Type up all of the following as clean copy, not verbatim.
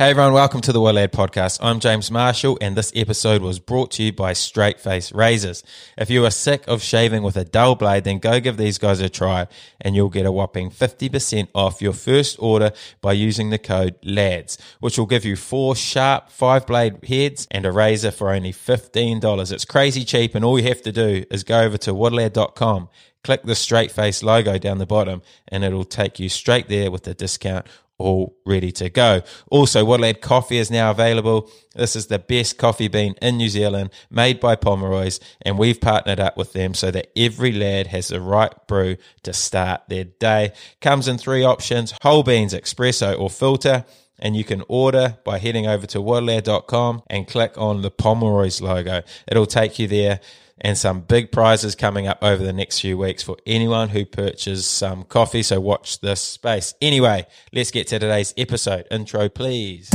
Hey everyone, welcome to the Waterlad Podcast. I'm James Marshall and this episode was brought to you by Straight Face Razors. If you are sick of shaving with a dull blade, then go give these guys a try and you'll get a whopping 50% off your first order by using the code LADS, which will give you 4 sharp 5-blade heads and a razor for only $15. It's crazy cheap and all you have to do is go over to waterlad.com, click the Straight Face logo down the bottom and it'll take you straight there with the discount all ready to go. Also, Waterlad Coffee is now available. This is the best coffee bean in New Zealand, made by Pomeroy's, and we've partnered up with them so that every lad has the right brew to start their day. Comes in 3 options, whole beans, espresso or filter, and you can order by heading over to waterlad.com and click on the Pomeroy's logo. It'll take you there. And some big prizes coming up over the next few weeks for anyone who purchases some coffee, so watch this space. Anyway, let's get to today's episode. Intro, please.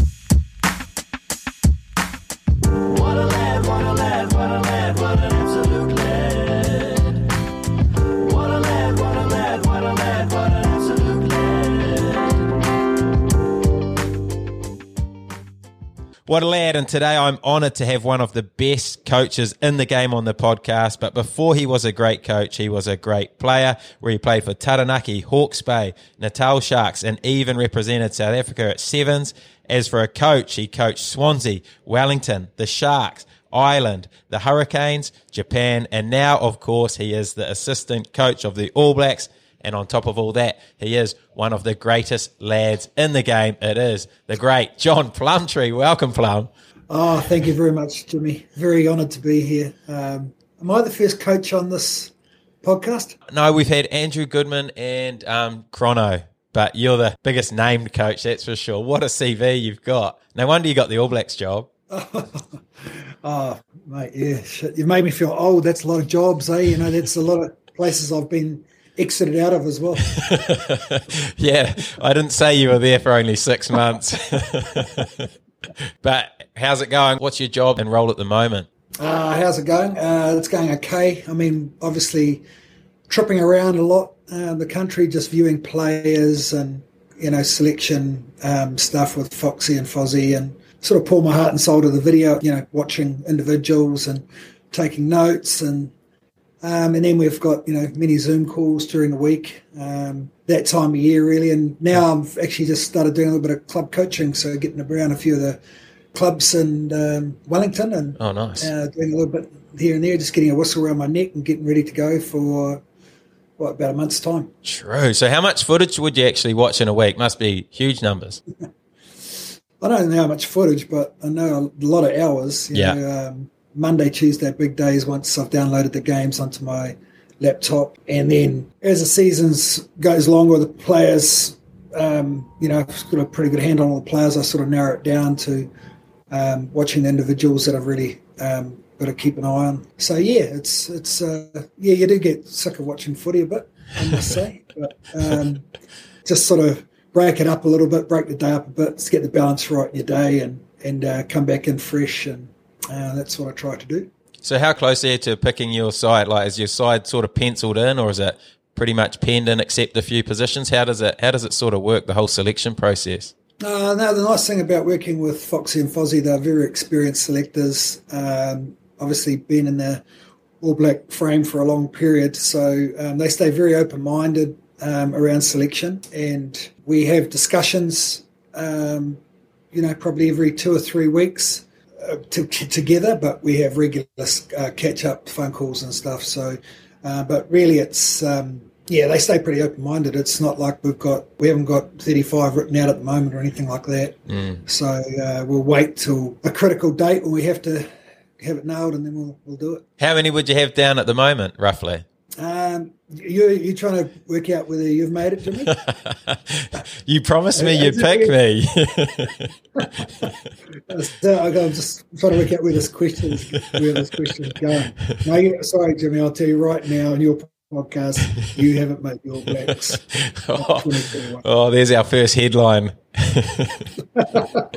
What a lad, what a lad, what a lad, what an absolute lad. What a lad, what a lad, what a lad, what an absolute lad. What a lad, and today I'm honoured to have one of the best coaches in the game on the podcast, but before he was a great coach, he was a great player, where he played for Taranaki, Hawke's Bay, Natal Sharks, and even represented South Africa at sevens. As for a coach, he coached Swansea, Wellington, the Sharks, Ireland, the Hurricanes, Japan, and now, of course, he is the assistant coach of the All Blacks. And on top of all that, he is one of the greatest lads in the game. It is the great John Plumtree. Welcome, Plum. Oh, thank you very much, Jimmy. Very honoured to be here. Am I the first coach on this podcast? No, we've had Andrew Goodman and Chrono, but you're the biggest named coach, that's for sure. What a CV you've got. No wonder you got the All Blacks job. Oh, mate, yeah. Shit. You've made me feel old. That's a lot of jobs, eh? You know, that's a lot of places I've been exited out of as well. Yeah, I didn't say you were there for only 6 months. But how's it going? What's your job and role at the moment? How's it going? It's going okay. I mean, obviously, tripping around a lot the country, just viewing players and, you know, selection stuff with Foxy and Fozzie, and sort of pour my heart and soul to the video, you know, watching individuals and taking notes. And then we've got, you know, many Zoom calls during the week, that time of year really. And now I've actually just started doing a little bit of club coaching, so getting around a few of the clubs in Wellington and oh, nice. Doing a little bit here and there, just getting a whistle around my neck and getting ready to go for, what, about a month's time. True. So how much footage would you actually watch in a week? Must be huge numbers. I don't know how much footage, but I know a lot of hours. You know, Monday, Tuesday, big days once I've downloaded the games onto my laptop. And then as the seasons goes along with the players, you know, I've got a pretty good handle on all the players. I sort of narrow it down to watching the individuals that I've really got to keep an eye on. So, yeah, it's you do get sick of watching footy a bit, I must say. But just sort of break it up a little bit, break the day up a bit, just get the balance right in your day and come back in fresh and, that's what I try to do. So how close are you to picking your side? Like, is your side sort of penciled in, or is it pretty much penned in except a few positions? How does it sort of work, the whole selection process? No, the nice thing about working with Foxy and Fozzie, they're very experienced selectors, obviously been in the All Black frame for a long period, so they stay very open-minded around selection, and we have discussions, you know, probably every 2 or 3 weeks, together, but we have regular catch-up phone calls and stuff. So, but really it's, they stay pretty open-minded. It's not like we haven't got 35 written out at the moment or anything like that. Mm. So we'll wait till a critical date when we have to have it nailed, and then we'll do it. How many would you have down at the moment, roughly? You're trying to work out whether you've made it to me? You promised me you'd pick me. I'm just trying to work out where this question is going. No, sorry, Jimmy, I'll tell you right now, on your podcast, you haven't made your backs. Oh, there's our first headline.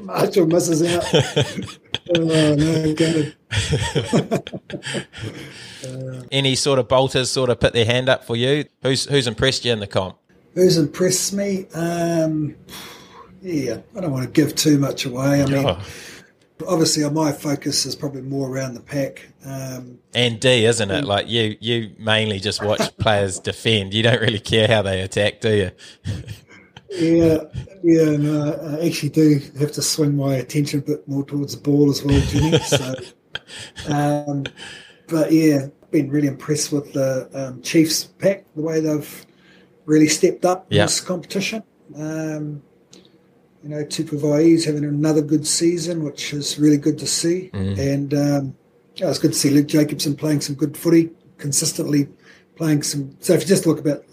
Marshall misses out. Oh, no, good. Any sort of bolters sort of put their hand up for you? Who's impressed you in the comp? Who's impressed me? yeah, I don't want to give too much away. I mean, obviously my focus is probably more around the pack. And D, isn't it? Like you mainly just watch players defend. You don't really care how they attack, do you? Yeah, no, I actually do have to swing my attention a bit more towards the ball as well, Jenny. So, but yeah, been really impressed with the Chiefs pack, the way they've really stepped up in this competition. You know, Tupu Vai's having another good season, which is really good to see. And it's good to see Luke Jacobson playing some good footy, consistently playing some. So if you just talk about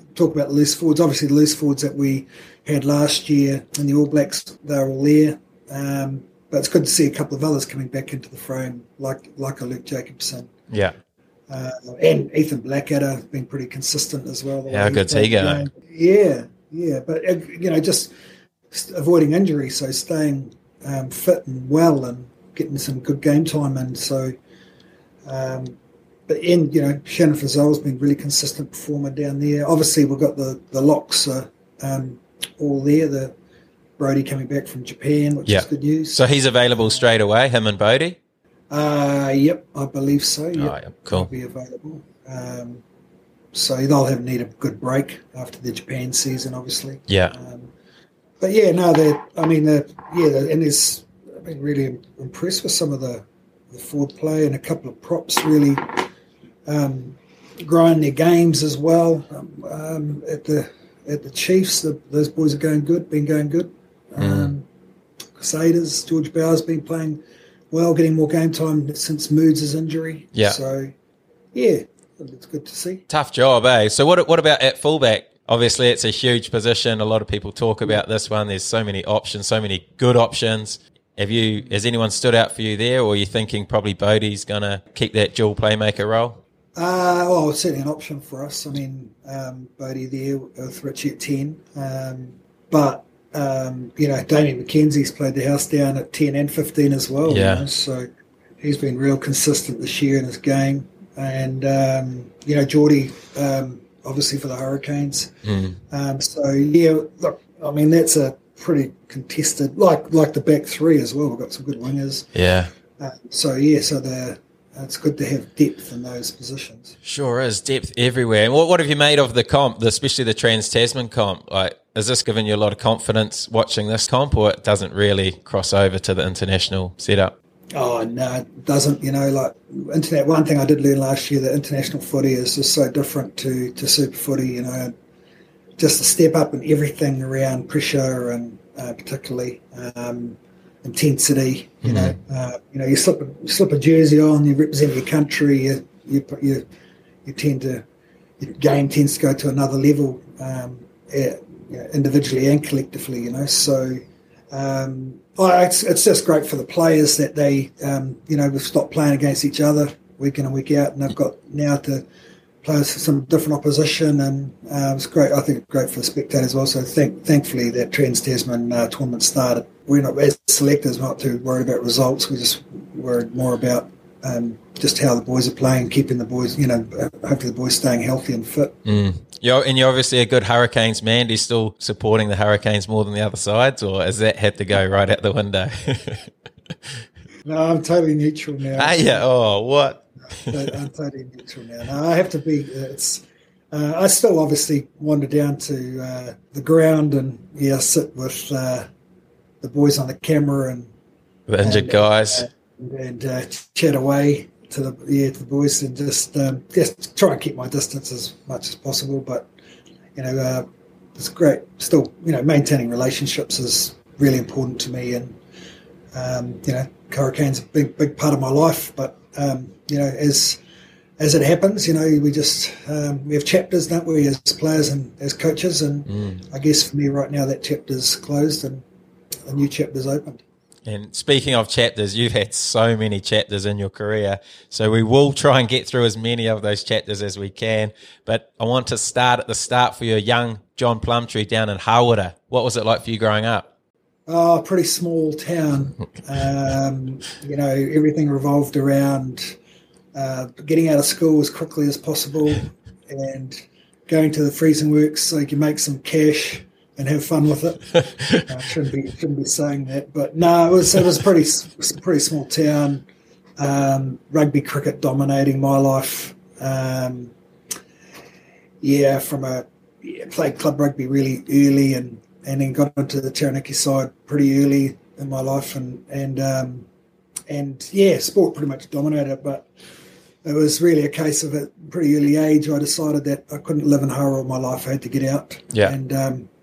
loose forwards, obviously the loose forwards that we had last year in the All Blacks, they're all there. But it's good to see a couple of others coming back into the frame, like a Luke Jacobson. Yeah. And Ethan Blackadder been pretty consistent as well. How good's he going? Yeah. But, you know, just avoiding injury, so staying fit and well and getting some good game time in. So, you know, Shannon Frizzell's been really consistent performer down there. Obviously, we've got the locks all there, the Brody coming back from Japan, which is good news. So he's available straight away, him and Bodie? Yep, I believe so. Yep. Oh, yeah, cool. He'll be available. So they'll need a good break after the Japan season, obviously. Yeah. But yeah, no, I've been really impressed with some of the forward play and a couple of props really growing their games as well. At the Chiefs, those boys are been going good. Crusaders, George Bauer's been playing well, getting more game time since Moods' injury. Yeah. So, yeah, it's good to see. Tough job, eh? So what about at fullback? Obviously, it's a huge position. A lot of people talk about this one. There's so many options, so many good options. Has anyone stood out for you there, or are you thinking probably Bodie's going to keep that dual playmaker role? Well, it's certainly an option for us. I mean, Bodie there with Richie at 10. You know, Damien McKenzie's played the house down at 10 and 15 as well. Yeah. You know, so he's been real consistent this year in his game. And, you know, Geordie, obviously for the Hurricanes. So, yeah, look, I mean, that's a pretty contested, like the back three as well. We've got some good wingers. Yeah. It's good to have depth in those positions. Sure is, depth everywhere. And what have you made of the comp, especially the Trans-Tasman comp? Like, is this giving you a lot of confidence watching this comp, or it doesn't really cross over to the international setup? Oh, no, it doesn't. You know, like, one thing I did learn last year, that international footy is just so different to super footy, you know, just a step up in everything around pressure and particularly intensity. You know, you slip a jersey on, you represent your country, your game tends to go to another level, individually and collectively. You know, so it's just great for the players that they, you know, we've stopped playing against each other week in and week out, and they've got now to play some different opposition, and it's great. I think great for the spectators as well. So thankfully that Trans-Tasman tournament started. We're not, as selectors, we're not too worried about results. We're just worried more about just how the boys are playing, keeping the boys, you know, hopefully the boys staying healthy and fit. And you're obviously a good Hurricanes man. Do you still supporting the Hurricanes more than the other sides, or has that had to go right out the window? No, I'm totally neutral now. I'm totally neutral now. No, I have to be. I still obviously wander down to the ground and sit with the boys on the camera and the injured guys and chat away to the boys and just try and keep my distance as much as possible. But you know, it's great. Still, you know, maintaining relationships is really important to me, and you know, Hurricanes a big part of my life. But you know, as it happens, you know, we just we have chapters, don't we, as players and as coaches, and I guess for me right now that chapter's closed and a new chapter's opened. And speaking of chapters, you've had so many chapters in your career, so we will try and get through as many of those chapters as we can, but I want to start at the start for your young John Plumtree down in Hawera. What was it like for you growing up? Oh, pretty small town. You know, everything revolved around getting out of school as quickly as possible and going to the freezing works so you can make some cash and have fun with it. I shouldn't be saying that, but no, it was pretty small town. Rugby cricket dominating my life. Played club rugby really early, and then got into the Taranaki side pretty early in my life, and sport pretty much dominated. But it was really a case of at a pretty early age, I decided that I couldn't live in Hara all my life. I had to get out. Yeah. And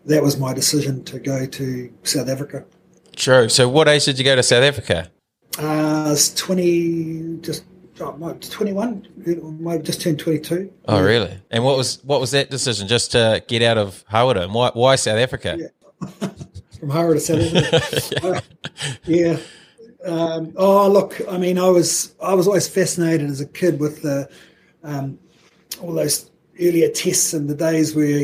that was my decision to go to South Africa. True. So what age did you go to South Africa? I was 21. I just turned 22. Oh, yeah. Really? And what was that decision, just to get out of Hawera? And why South Africa? Yeah. From Hawera to South Africa. Yeah. I was always fascinated as a kid with the all those earlier tests and the days where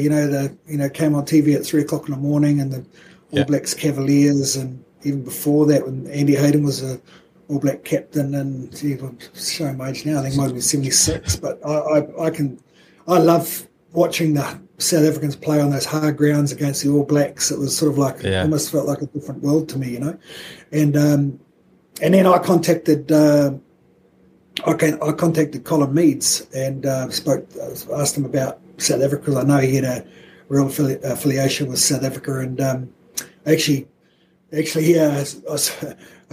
came on TV at 3 o'clock in the morning, and the All Blacks Cavaliers, and even before that when Andy Hayden was a All Black captain, and I'm showing my age now. I think mine was 76, but I love watching the South Africans play on those hard grounds against the All Blacks. It was sort of like almost felt like a different world to me, And then I contacted Colin Meads and asked him about South Africa, because I know he had a real affiliation with South Africa. And I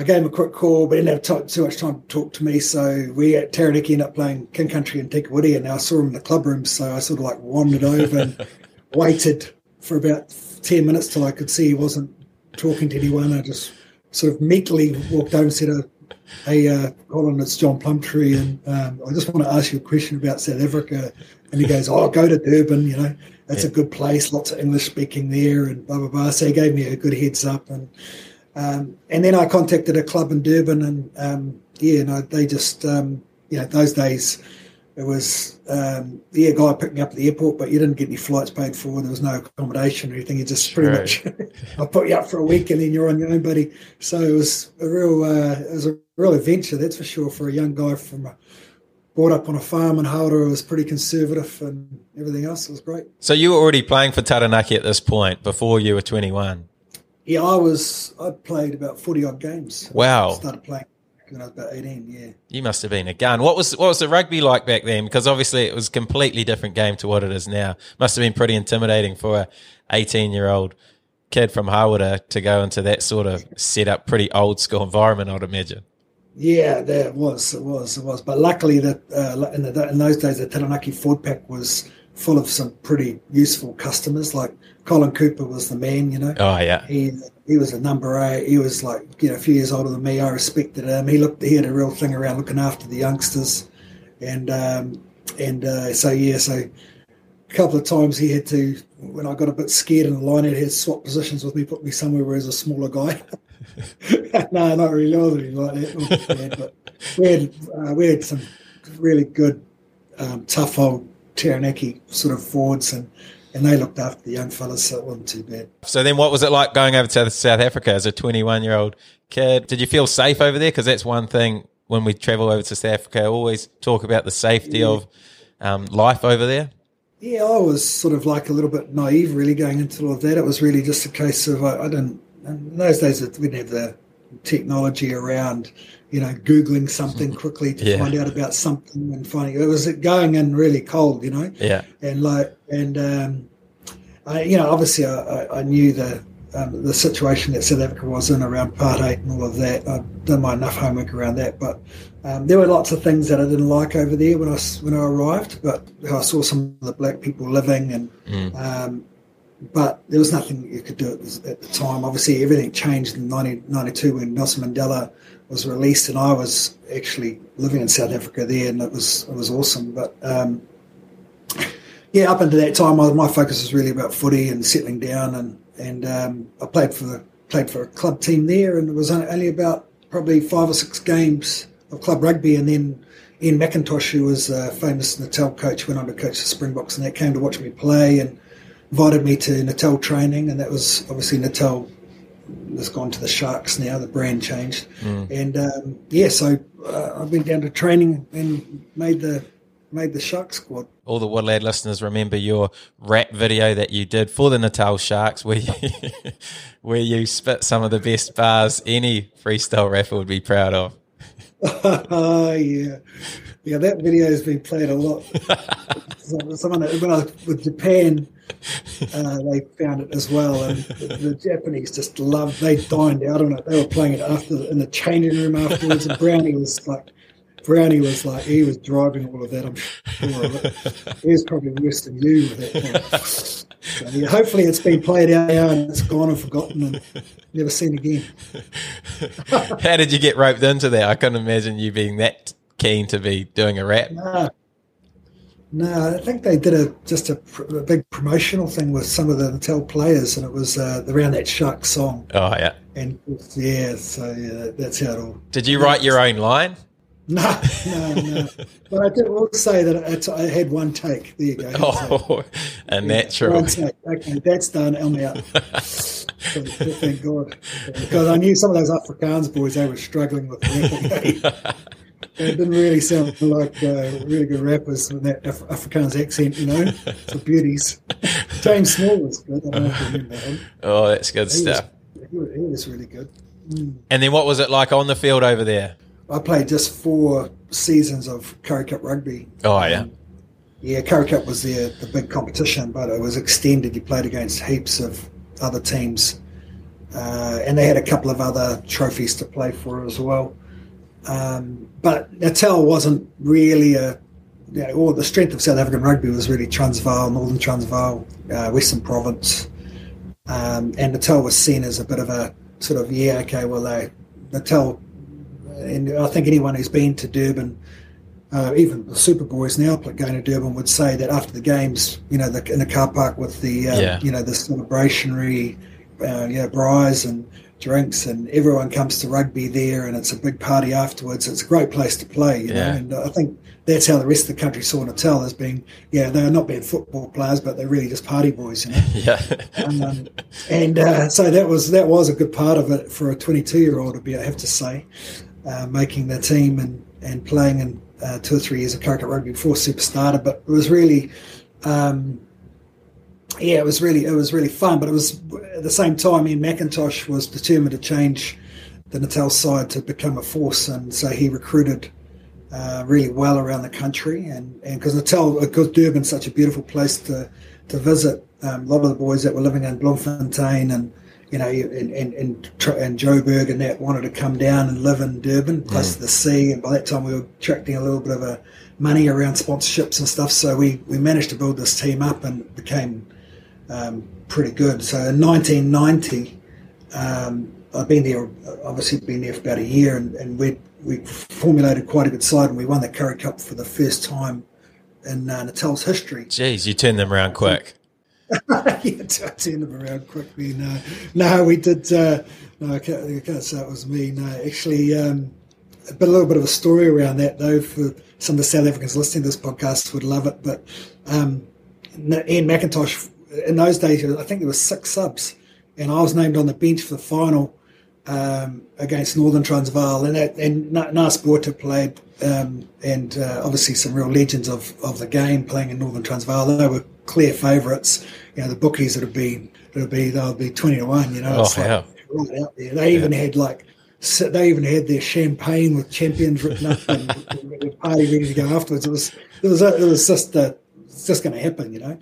gave him a quick call, but he didn't have too much time to talk to me. So we at Taranaki ended up playing King Country and Tikawiti, and I saw him in the club room. So I sort of like wandered over and waited for about 10 minutes till I could see he wasn't talking to anyone. I just sort of mentally walked over and said, hey, Colin, it's John Plumtree, and I just want to ask you a question about South Africa. And he goes, I'll go to Durban, that's a good place, lots of English speaking there, and blah, blah, blah. So he gave me a good heads up. And then I contacted a club in Durban, and, they just, those days it was, a guy picked me up at the airport, but you didn't get any flights paid for. There was no accommodation or anything. You just pretty much, I'll put you up for a week and then you're on your own, buddy. So it was a real adventure, that's for sure, for a young guy brought up on a farm in Hawera. It was pretty conservative and everything else. It was great. So you were already playing for Taranaki at this point before you were 21? Yeah, I played about 40-odd games. Wow. I started playing when I was about 18, yeah. You must have been a gun. What was the rugby like back then? Because obviously it was a completely different game to what it is now. Must have been pretty intimidating for an 18-year-old kid from Hawera to go into that sort of set-up, pretty old-school environment, I'd imagine. Yeah, it was. But luckily, in those days, the Taranaki forward pack was full of some pretty useful customers. Like Colin Cooper was the man, Oh yeah, he was a number 8. He was like a few years older than me. I respected him. He had a real thing around looking after the youngsters, So a couple of times he had to, when I got a bit scared in the line, he'd swap positions with me, put me somewhere where he was a smaller guy. No, not really. I wasn't really like that. But we had some really good, tough old Taranaki sort of forwards, and they looked after the young fellas, so it wasn't too bad. So then what was it like going over to South Africa as a 21-year-old kid? Did you feel safe over there? Because that's one thing when we travel over to South Africa, I always talk about the safety of life over there. Yeah, I was sort of like a little bit naive really going into all of that. It was really just a case of in those days we didn't have the technology around, Googling something quickly to find out about something and finding it was going in really cold, obviously I knew the situation that South Africa was in around Part 8 and all of that. I'd done my enough homework around that, but there were lots of things that I didn't like over there when I arrived. But I saw some of the black people living, but there was nothing you could do at the time. Obviously, everything changed in 1992 when Nelson Mandela was released, and I was actually living in South Africa there, and it was awesome. But up until that time, my focus was really about footy and settling down, and I played for a club team there, and it was only about probably 5 or 6 games of club rugby, and then Ian McIntosh, who was a famous Natal coach, went on to coach the Springboks, and that came to watch me play and invited me to Natal training, and that was obviously Natal has gone to the Sharks now, the brand changed. And I went down to training and made the made the Shark squad. All the Waterlad listeners remember your rap video that you did for the Natal Sharks where you, where you spit some of the best bars any freestyle rapper would be proud of. Oh, yeah. Yeah, that video has been played a lot. Someone, when I was with Japan, they found it as well, and the Japanese just loved. They dined out on it. They were playing it after in the changing room afterwards. And Brownie was like, he was driving all of that. I'm sure of it. He was probably worse than you with that. So, yeah, hopefully, it's been played out now and it's gone and forgotten and never seen again. How did you get roped into that? I couldn't imagine you being that keen to be doing a rap. No, I think they did a big promotional thing with some of the Natal players, and it was around that Shark song. Oh, yeah. And, yeah, so yeah, that's how it all... Did you write your own line? No. But I did will say that I had one take. There you go. Oh, a natural. One take. Okay, that's done. I'm out. So, thank God. Because I knew some of those Afrikaans boys, they were struggling with that. They didn't really sound like really good rappers with that Afrikaans accent, you know. The beauties. James Small was good. I don't know if you remember him. Oh, that's good stuff. He was really good. Mm. And then what was it like on the field over there? I played just 4 seasons of Currie Cup rugby. Oh, yeah. Yeah, Currie Cup was the big competition, but it was extended. You played against heaps of other teams. And they had a couple of other trophies to play for as well. But Natal wasn't really or the strength of South African rugby was really Transvaal, Northern Transvaal, Western Province. And Natal was seen as a bit of a sort of, Natal, and I think anyone who's been to Durban, even the Superboys now going to Durban would say that after the games, you know, in the car park with the, the celebrationary, braais and drinks, and everyone comes to rugby there, and it's a big party afterwards. It's a great place to play, you know. And I think that's how the rest of the country saw Natal as being, they're not being football players, but they're really just party boys, you know. So that was a good part of it for a 22-year-old, I have to say, making the team and playing in 2 or 3 years of Currie Cup rugby before Super started. But it was really. It was really fun, but it was at the same time Ian McIntosh was determined to change the Natal side to become a force, and so he recruited really well around the country, and because Durban's such a beautiful place to visit, a lot of the boys that were living in Bloemfontein and Joburg and that wanted to come down and live in Durban, close to the sea, and by that time we were attracting a little bit of a money around sponsorships and stuff, so we managed to build this team up and it became pretty good. So in 1990, I'd obviously been there for about a year, and we formulated quite a good side, and we won the Currie Cup for the first time in Natal's history. Jeez, you turned them around quick. I turned them around quickly. No, we did. I can't say it was me. No, actually, a little bit of a story around that, though, for some of the South Africans listening to this podcast would love it. But Ian McIntosh, in those days, I think there were 6 subs, and I was named on the bench for the final against Northern Transvaal, and Nas Boerter played, and obviously some real legends of the game playing in Northern Transvaal. They were clear favourites. You know, the bookies they'll be 20-1. You know, right out there. They even had they even had their champagne with champions written up and the party ready to go afterwards. It was just going to happen, you know.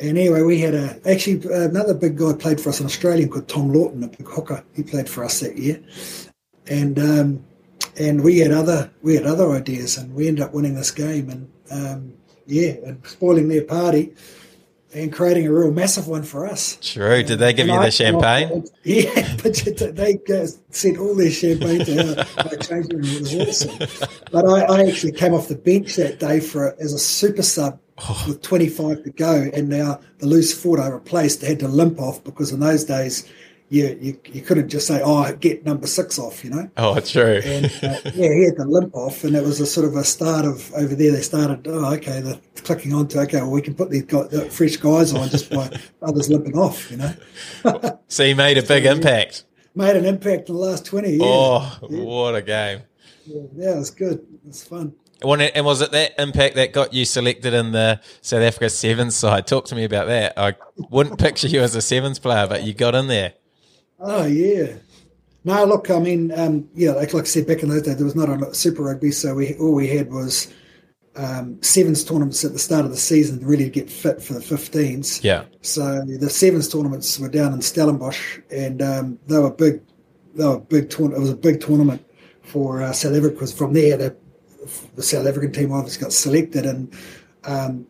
And anyway, we had another big guy played for us, an Australian called Tom Lawton, a big hooker. He played for us that year, and we had other ideas, and we ended up winning this game, and spoiling their party and creating a real massive one for us. True. Did they give you the champagne? Yeah, but they sent all their champagne to our changing room. It was awesome. But I actually came off the bench that day as a super sub. With 25 to go, and now the loose forward I replaced had to limp off, because in those days you couldn't just say, get number 6 off, you know. Oh, true. And, he had to limp off, and it was a sort of a start of over there. They started, they're clicking on to, we can put these fresh guys on just by others limping off, you know. So you made a big impact. Made an impact in the last 20 years. Oh, yeah. What a game. Yeah, it was good. It was fun. And was it that impact that got you selected in the South Africa Sevens side? Talk to me about that. I wouldn't picture you as a Sevens player, but you got in there. Oh, yeah. No, look, I mean, like I said, back in those days, there was not a lot of Super Rugby, so all we had was Sevens tournaments at the start of the season, really to get fit for the 15s. Yeah. So the Sevens tournaments were down in Stellenbosch, and they were big. It was a big tournament for South Africa, because from there, the South African team obviously got selected, and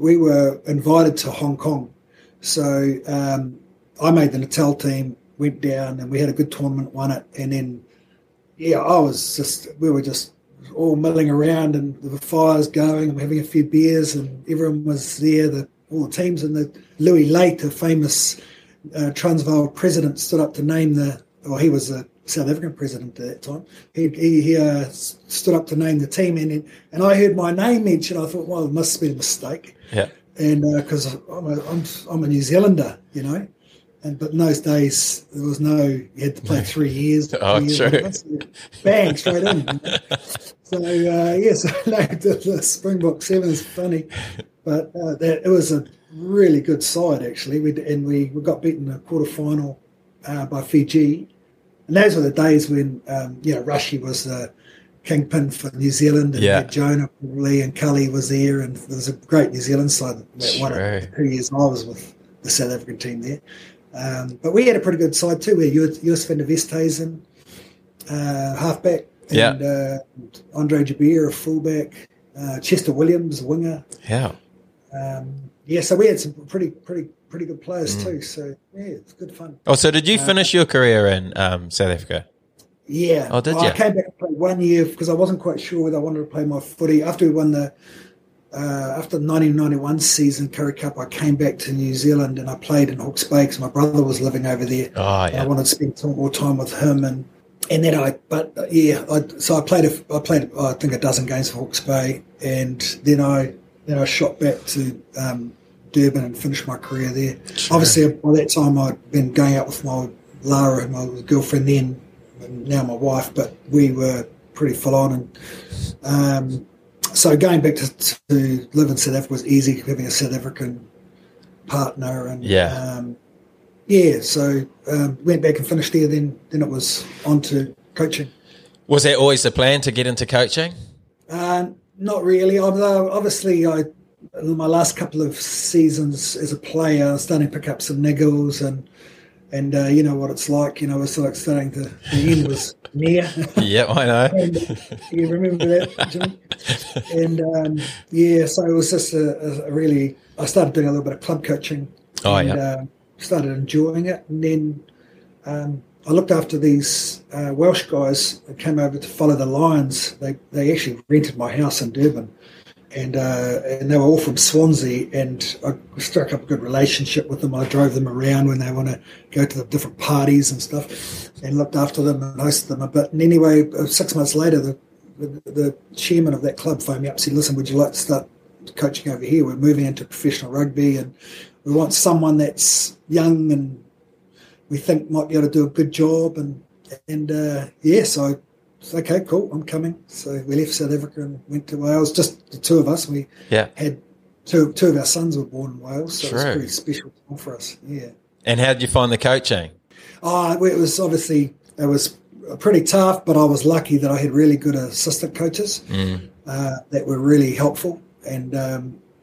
we were invited to Hong Kong. So I made the Natal team, went down, and we had a good tournament, won it, and then we were just all milling around, and the fires going, and having a few beers, and everyone was there, all the teams, and the Louis Late, the famous Transvaal president, stood up to name he was the South African president at that time. He stood up to name the team, and I heard my name mentioned. I thought, well, it must have been a mistake. Yeah. And because I'm a New Zealander, you know. But in those days, there was you had to play 3 years. Oh, true. Bang, straight in. So, the Springbok 7 is funny. But it was a really good side, actually. We got beaten in the quarterfinal by Fiji. And those were the days when, Rushy was the kingpin for New Zealand, and Jonah probably, and Cully was there, and there was a great New Zealand side that won it 2 years I was with the South African team there. But we had a pretty good side too. We had Jos van der Westhuizen, halfback, and Andre Jaber, a fullback, Chester Williams, winger. Yeah. So we had some pretty good players too. So it's good fun. Oh, so did you finish your career in South Africa? Yeah. Oh, did you? I came back and played 1 year because I wasn't quite sure whether I wanted to play my footy. After we won the after the 1991 season Currie Cup, I came back to New Zealand and I played in Hawke's Bay because my brother was living over there. Oh, yeah. I wanted to spend some more time with him, and then I played. I think 12 games for Hawke's Bay, and then I shot back to Durban and finished my career there. Sure. Obviously, by that time I'd been going out with my Lara, my girlfriend then, and now my wife, but we were pretty full on and. So going back to live in South Africa was easy, having a South African partner, and so went back and finished there. Then it was on to coaching. Was that always the plan to get into coaching? Not really. In my last couple of seasons as a player, I was starting to pick up some niggles, and you know what it's like. You know, it's like starting to the end was. Near. Yeah, I know. And, you remember that, Jimmy? And so it was just a really. I started doing a little bit of club coaching. Started enjoying it, and then I looked after these Welsh guys that came over to follow the Lions. They actually rented my house in Durban, and they were all from Swansea, and I struck up a good relationship with them. I drove them around when they want to go to the different parties and stuff, and looked after them and hosted them a bit. And anyway, 6 months later, the chairman of that club phoned me up, said, listen, would you like to start coaching over here? We're moving into professional rugby and we want someone that's young and we think might be able to do a good job. So okay, cool, I'm coming. So we left South Africa and went to Wales, just the two of us. We had two of our sons were born in Wales, so it was a pretty special time for us, yeah. And how did you find the coaching? It was pretty tough, but I was lucky that I had really good assistant coaches that were really helpful and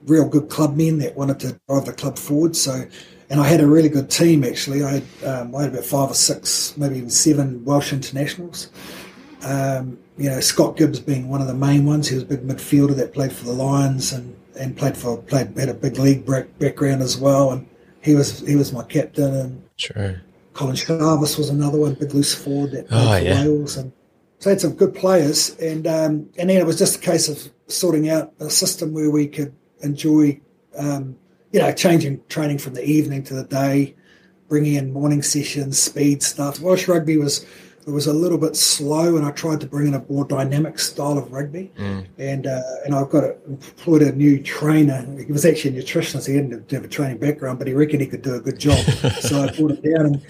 real good club men that wanted to drive the club forward. So, and I had a really good team, actually. I had about 5 or 6, maybe even 7 Welsh internationals. Scott Gibbs being one of the main ones. He was a big midfielder that played for the Lions and had a big league background as well. And he was my captain. And true. Colin Sharvis was another one, big loose forward that played for Wales. And so had some good players. And then it was just a case of sorting out a system where we could enjoy, changing training from the evening to the day, bringing in morning sessions, speed stuff. Welsh rugby was It was a little bit slow, and I tried to bring in a more dynamic style of rugby. And I've got employed a new trainer. He was actually a nutritionist. He didn't have a training background, but he reckoned he could do a good job. So I brought him down, and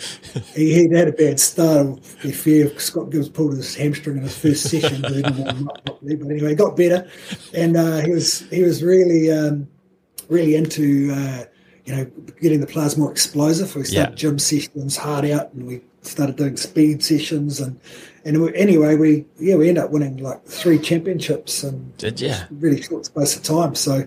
he had a bad start. To be fair, Scott Gibbs pulled his hamstring in his first session. But anyway, he got better, and he was really really into getting the players more explosive. We started gym sessions hard out, and we started doing speed sessions, and we ended up winning like 3 championships in a really short space of time. So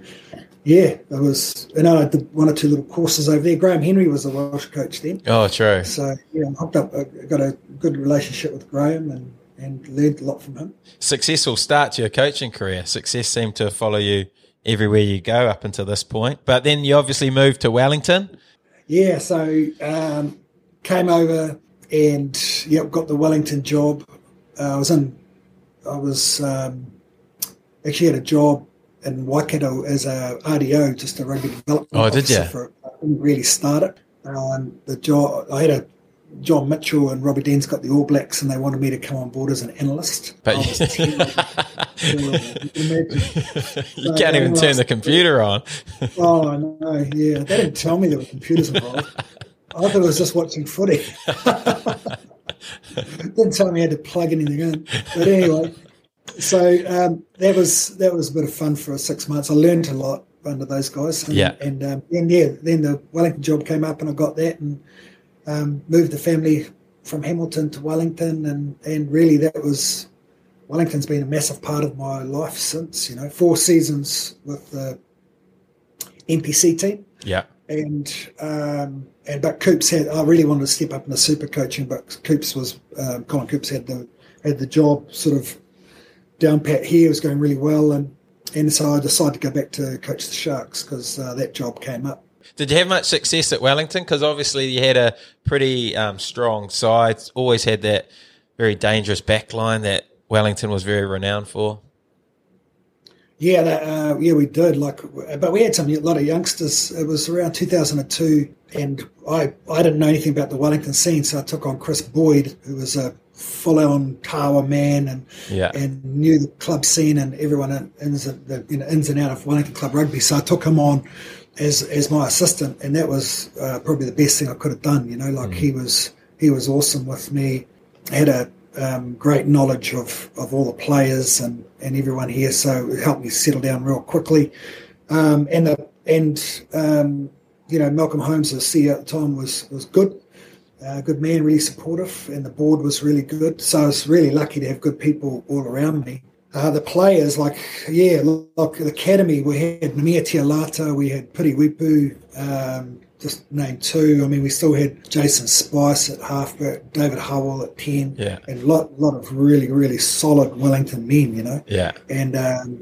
it was, and I did one or two little courses over there. Graham Henry was a Welsh coach then. Oh, true. So I hooked up, I got a good relationship with Graham, and learned a lot from him. Successful start to your coaching career. Success seemed to follow you everywhere you go up until this point, but then you obviously moved to Wellington. Yeah, so came over. And got the Wellington job. I actually had a job in Waikato as a RDO, just a rugby development officer. I didn't really start it. The job I had a John Mitchell and Robbie Dean's got the All Blacks, and they wanted me to come on board as an analyst. But you can't even turn the computer on. Oh, I know. Yeah, they didn't tell me there were computers involved. I thought I was just watching footy. Didn't tell me I had to plug anything in. But anyway, so that was a bit of fun for 6 months. I learned a lot under those guys. And then the Wellington job came up, and I got that, and moved the family from Hamilton to Wellington, and really that was, Wellington's been a massive part of my life since, 4 seasons with the NPC team. Yeah. But Coops had, I really wanted to step up into super coaching, but Coops was, Colin Coops had the job sort of down pat here, was going really well. And so I decided to go back to coach the Sharks because that job came up. Did you have much success at Wellington? Because obviously you had a pretty strong side, always had that very dangerous back line that Wellington was very renowned for. Yeah, we did. But we had a lot of youngsters. It was around 2002, and I didn't know anything about the Wellington scene, so I took on Chris Boyd, who was a full-on Tawa man, and knew the club scene and everyone ins and out of Wellington club rugby. So I took him on as my assistant, and that was probably the best thing I could have done. He was awesome with me. Had a great knowledge of all the players and everyone here, so it helped me settle down real quickly. Malcolm Holmes, the CEO at the time, was good, good man, really supportive, and the board was really good. So I was really lucky to have good people all around me. The players, the academy, we had Namia Lata, we had Piri Weepu, just name 2. I mean, we still had Jason Spice at halfback, David Howell at 10, and a lot of really, really solid Wellington men, And then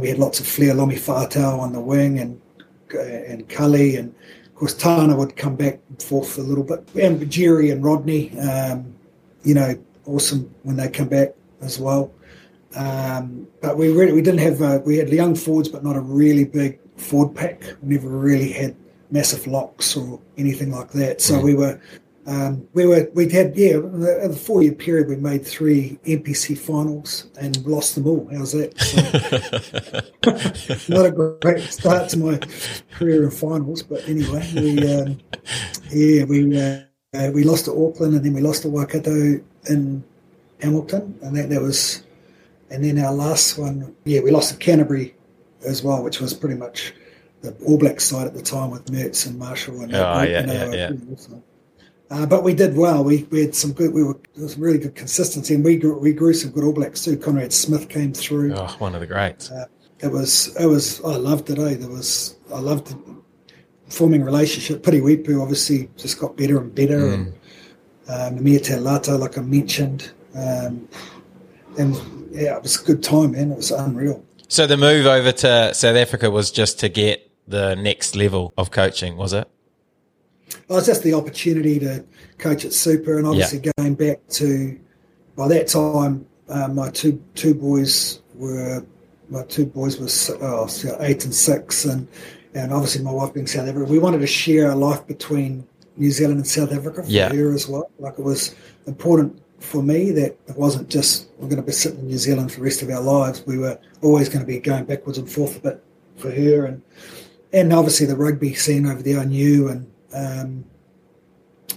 we had lots of flair, Lomi Fatau on the wing, and Cully, and of course Tana would come back and forth a little bit, and Jerry and Rodney, awesome when they come back as well. But we didn't have we had young forwards, but not a really big forward pack. We never really had massive locks or anything like that. So over a 4-year period, we made 3 NPC finals and lost them all. How's that? So, not a great start to my career in finals, but anyway, we lost to Auckland, and then we lost to Waikato in Hamilton, and that was, and then our last one, we lost to Canterbury as well, which was pretty much the All Black side at the time with Mertz and Marshall and but we did well. We had some good. There was really good consistency, and we grew some good All Blacks too. Conrad Smith came through. Oh, one of the greats. It was. I loved it. I loved forming relationship. Piri Weepu obviously just got better and better, and Namia Lata, like I mentioned, it was a good time, man. It was unreal. So the move over to South Africa was just to get the next level of coaching, was it? Well, it was just the opportunity to coach at Super, and obviously going back to, by that time, my two boys were 8 and 6, and obviously my wife being South African, we wanted to share a life between New Zealand and South Africa for her as well. Like, it was important for me, that it wasn't just we're going to be sitting in New Zealand for the rest of our lives. We were always going to be going backwards and forth a bit for her. And obviously the rugby scene over there I knew. And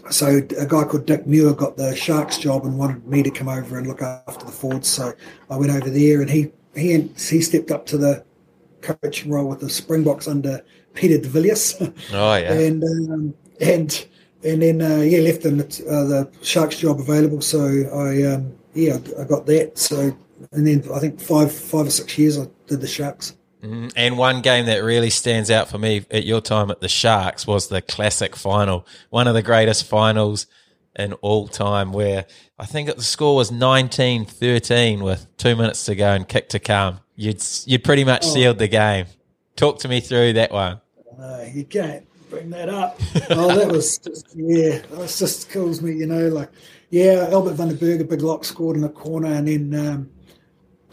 so a guy called Dick Muir got the Sharks job and wanted me to come over and look after the forwards. So I went over there, and he stepped up to the coaching role with the Springboks under Peter de Villiers. Oh, yeah. And then left them the Sharks job available. So I got that. So, and then I think five or six years I did the Sharks. Mm-hmm. And one game that really stands out for me at your time at the Sharks was the Classic final, one of the greatest finals in all time, where I think the score was 19-13 with 2 minutes to go and kick to come. You'd pretty much sealed the game. Talk to me through that one. You can't bring that up. That was just, that just kills me, Albert van der Berger, big lock, scored in a corner, and then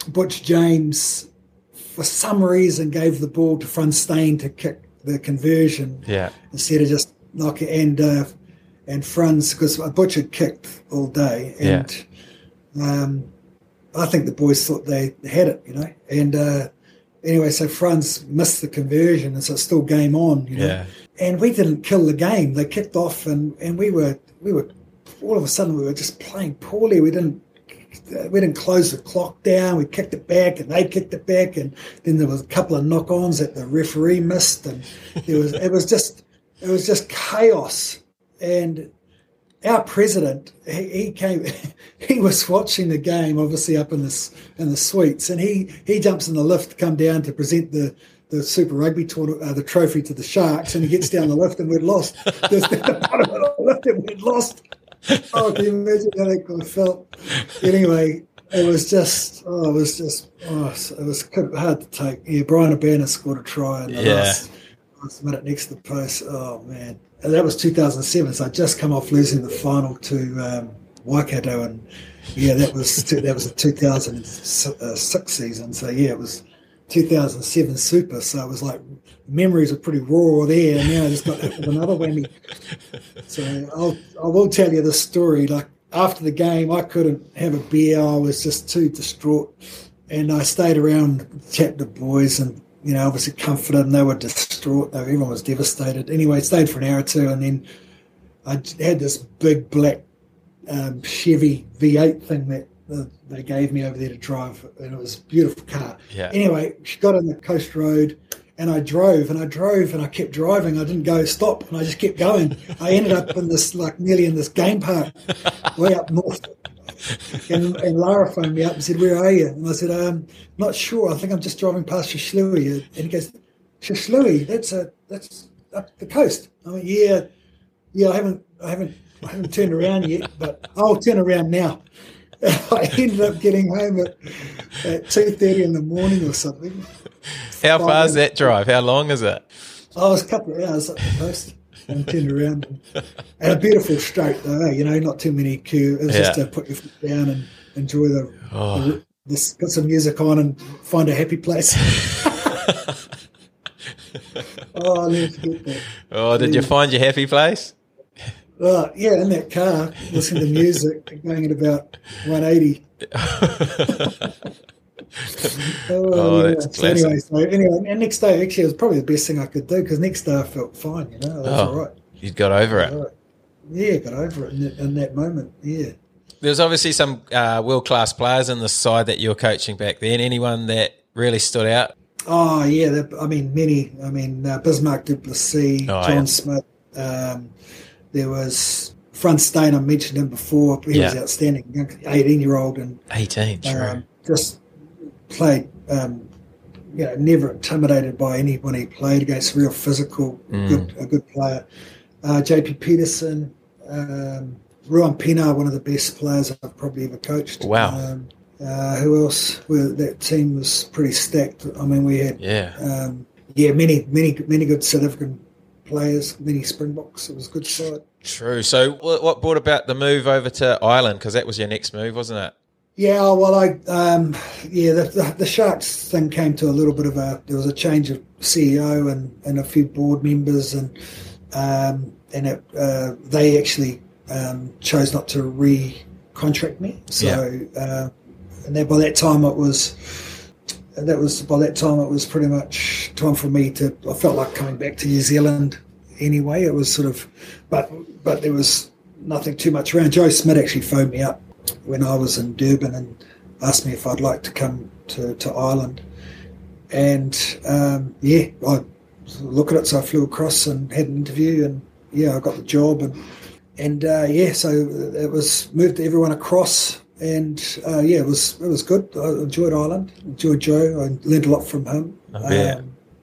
Butch James, for some reason, gave the ball to Frans Steyn to kick the conversion instead of just knock it, and Frans, because Butch had kicked all day, and I think the boys thought they had it, and anyway, so Frans missed the conversion, and so it's still game on, And we didn't kill the game. They kicked off, and we were all of a sudden we were just playing poorly. We didn't close the clock down. We kicked it back, and they kicked it back, and then there was a couple of knock-ons that the referee missed, and it was just chaos. And our president, he came. He was watching the game, obviously up in the suites, and he jumps in the lift to come down to present the Super Rugby tournament, the trophy to the Sharks, and he gets down the lift, and we'd lost. There's the bottom of the lift, and we'd lost. Oh, can you imagine how that guy felt? Anyway, it was hard to take. Yeah, Brian Urbana scored a try in the last minute next to the post. Oh man. And that was 2007, so I'd just come off losing the final to Waikato, and that was the 2006 season. So it was 2007 Super. So it was like memories are pretty raw there. And now I just got hit with another whammy. So I will tell you this story. Like after the game, I couldn't have a beer. I was just too distraught, and I stayed around, chatted to boys, and obviously comforted them. They were distraught. Everyone was devastated. Anyway, stayed for an hour or two, and then I had this big black Chevy V8 thing that they gave me over there to drive, and it was a beautiful car. Yeah. Anyway, she got on the coast road, and I drove, and I kept driving. I didn't go stop, and I just kept going. I ended up in this, like nearly in this game park way up north. And Lara phoned me up and said, "Where are you?" And I said, "Not sure. I think I'm just driving past Shishlui." And he goes, "Shishlui? That's up the coast." I went, "Yeah. I haven't turned around yet, but I'll turn around now." I ended up getting home at 2:30 in the morning or something. How far is that drive? How long is it? Oh, it was a couple of hours up the coast. And turned around, and a beautiful stroke though, not too many queue. It was just to put your foot down and enjoy the put some music on and find a happy place. I'll never forget that. Did you find your happy place? Yeah, in that car, listening to music, going at about 180. That's so classic. Anyway, and next day actually it was probably the best thing I could do, because next day I felt fine, I was all right. You got over it. Right. Yeah, got over it in that moment, yeah. There's obviously some world-class players in the side that you were coaching back then. Anyone that really stood out? Oh, yeah, many. Bismarck du Plessis, John Smith. There was Frans Steyn, I mentioned him before. He was outstanding, 18-year-old. 18, true. Just played, never intimidated by anyone he played against, real physical, a good player. JP Peterson, Ruan Pinar, one of the best players I've probably ever coached. Wow. Who else? Well, that team was pretty stacked. I mean, we had many good South African players, many Springboks. It was a good side. True. So what brought about the move over to Ireland? Because that was your next move, wasn't it? Yeah, well, the Sharks thing came to a little bit of there was a change of CEO and a few board members, and they actually chose not to contract me. So, yeah. And then by that time it was, pretty much time for me to. I felt like coming back to New Zealand anyway. It was sort of, but there was nothing too much around. Joe Smith actually phoned me up when I was in Durban and asked me if I'd like to come to Ireland. And yeah, I look at it. So I flew across and had an interview, and yeah, I got the job. And yeah, so it was moved everyone across, and yeah, it was good. I enjoyed Ireland, enjoyed Joe. I learned a lot from him.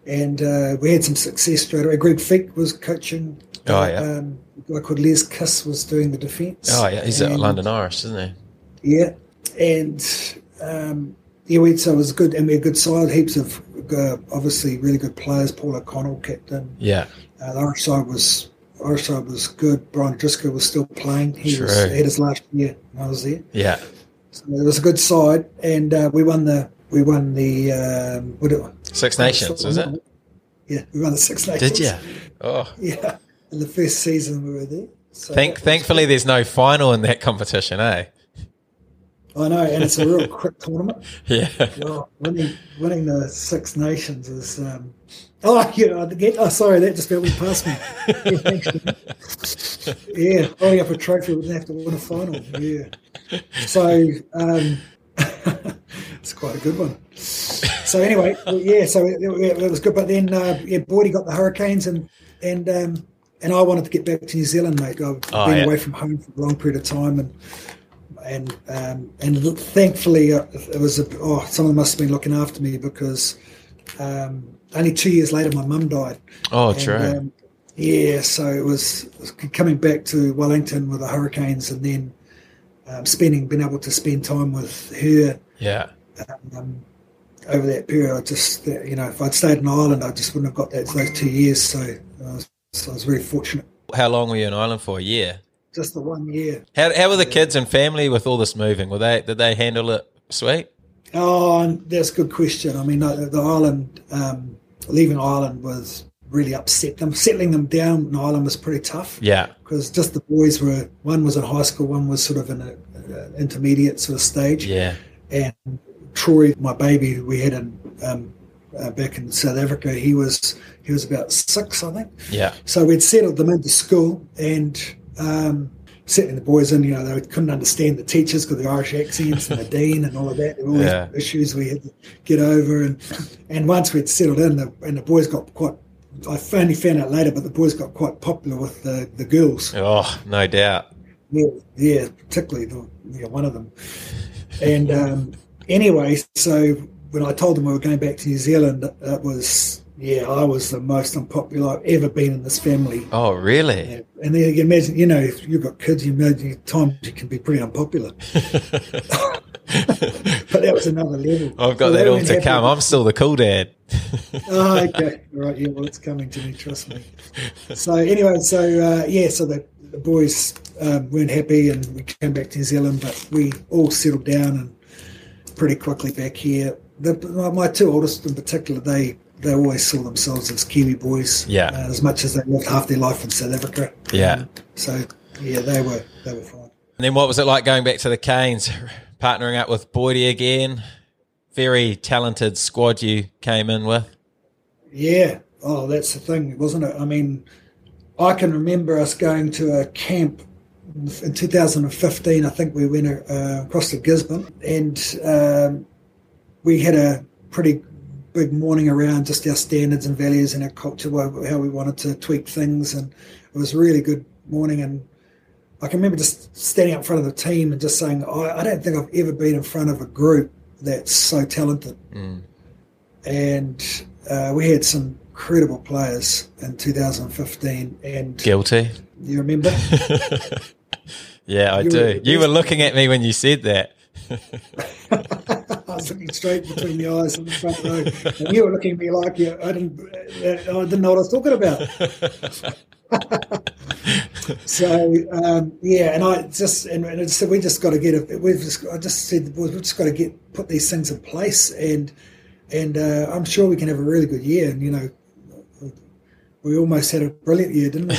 And we had some success straight away. Greg Feek was coaching. Oh yeah. A guy called Les Kiss was doing the defence. Oh yeah, he's at London Irish, isn't he? Yeah, and yeah, so it was good, and we had a good side. Heaps of obviously really good players. Paul O'Connell captain. Yeah, the Irish side was. Orside was good. Brian Driscoll was still playing. He had his last year when I was there. Yeah, so it was a good side, and we won the Six Nations, was it? Yeah, we won the Six Nations. Did you? Oh, yeah. In the first season we were there. So thankfully, there's no final in that competition, eh? I know, and it's a real quick tournament. Yeah, well, winning the Six Nations is. Oh, yeah, sorry, that just about went past me. Yeah, holding up a trophy wouldn't have to win a final. Yeah. So, it's quite a good one. So, anyway, yeah, so it was good. But then, yeah, Boydie got the Hurricanes, and I wanted to get back to New Zealand, mate. I've been away from home for a long period of time, and thankfully, it was someone must have been looking after me because. Only 2 years later, my mum died. Oh, true. Yeah, so it was coming back to Wellington with the Hurricanes, and then being able to spend time with her. Yeah. Over that period, I just, you know, if I'd stayed in Ireland, I just wouldn't have got those 2 years. So I was very fortunate. How long were you in Ireland for? A year. Just the 1 year. How were the kids and family with all this moving? Did they handle it sweet? Oh, that's a good question. I mean, the Ireland, leaving Ireland was really upset them. Settling them down in Ireland was pretty tough. Yeah. Because just the boys one was in high school, one was sort of in an intermediate sort of stage. Yeah. And Troy, my baby, we had back in South Africa, he was about 6, I think. Yeah. So we'd settled them into school and settling the boys in, you know, they couldn't understand the teachers because the Irish accents and the dean and all of that. There were all these issues we had to get over. And once we'd settled in, the boys got quite – I only found out later, but the boys got quite popular with the girls. Oh, no doubt. Yeah, particularly one of them. And anyway, so when I told them we were going back to New Zealand, it was – yeah, I was the most unpopular I've ever been in this family. Oh, really? Yeah. And then you can imagine, you know, if you've got kids, you imagine at times you can be pretty unpopular. But that was another level. I've got that all to come. I'm still the cool dad. Oh, okay. All right, yeah, well, it's coming to me, trust me. So anyway, so the boys weren't happy and we came back to New Zealand, but we all settled down and pretty quickly back here. My two oldest in particular, they always saw themselves as Kiwi boys, as much as they lived half their life in South Africa. Yeah. So, yeah, they were fine. And then what was it like going back to the Canes, partnering up with Boydie again? Very talented squad you came in with. Yeah. Oh, that's the thing, wasn't it? I mean, I can remember us going to a camp in 2015. I think we went across to Gisborne, and we had a pretty big morning around just our standards and values and our culture, how we wanted to tweak things, and it was a really good morning. And I can remember just standing up in front of the team and just saying, I don't think I've ever been in front of a group that's so talented. Mm. And we had some incredible players in 2015. And guilty. You remember? Yeah, I do. You were looking at me when you said that. I was looking straight between the eyes and the front row, and you were looking at me like I didn't know what I was talking about. So yeah, and I just and so we just got to I just said to the boys, we've just got to put these things in place, and I'm sure we can have a really good year, and you know, We almost had a brilliant year, didn't we?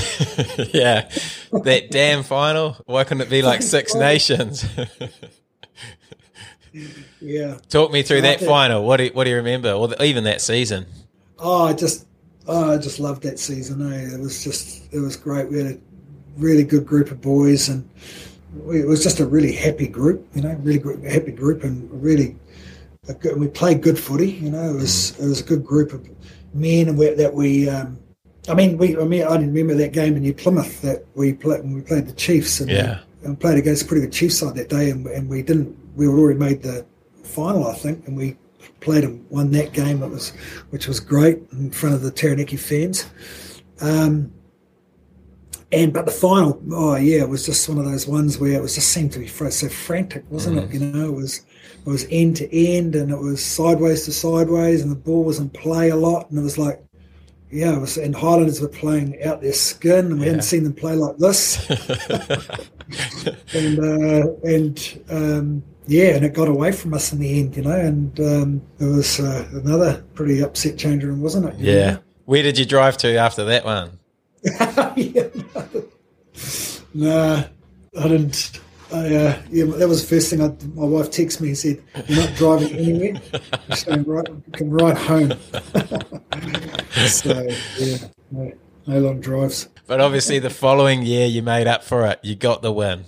Yeah, that damn final. Why couldn't it be like Six Nations? Yeah. Talk me through that final. What do you remember, or even that season? I just loved that season. It was great. We had a really good group of boys, and it was just a really happy group. Happy group, and really good, we played good footy. It was a good group of men that we. I remember that game in New Plymouth that we played when we played the Chiefs, and played against a pretty good Chiefs side that day, and we didn't. We were already made the final, I think, and we played and won that game. Which was great in front of the Taranaki fans. But the final, was just one of those ones where it was just seemed to be so frantic, wasn't it? It was end to end, and it was sideways to sideways, and the ball was in play a lot, and it was like. Yeah, it was, and Highlanders were playing out their skin, and we hadn't seen them play like this. And it got away from us in the end, And it was another pretty upset change room, wasn't it? Yeah. Where did you drive to after that one? No, I didn't. That was the first thing. My wife texted me and said, "You're not driving anywhere. You're staying right home." So no long drives. But obviously, the following year you made up for it. You got the win.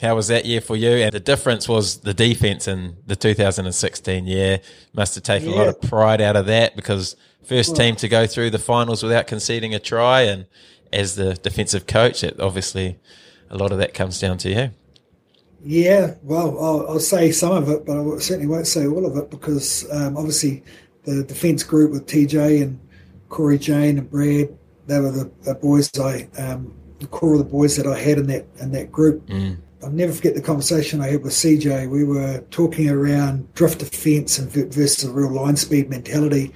How was that year for you? And the difference was the defense in the 2016 year. Must have taken a lot of pride out of that, because first team to go through the finals without conceding a try, and as the defensive coach, it obviously a lot of that comes down to you. Yeah, well, I'll say some of it, but I certainly won't say all of it, because obviously the defence group with TJ and Corey, Jane and Brad, they were the boys the core of the boys that I had in that group. I'll never forget the conversation I had with CJ. We were talking around drift defence and versus a real line speed mentality,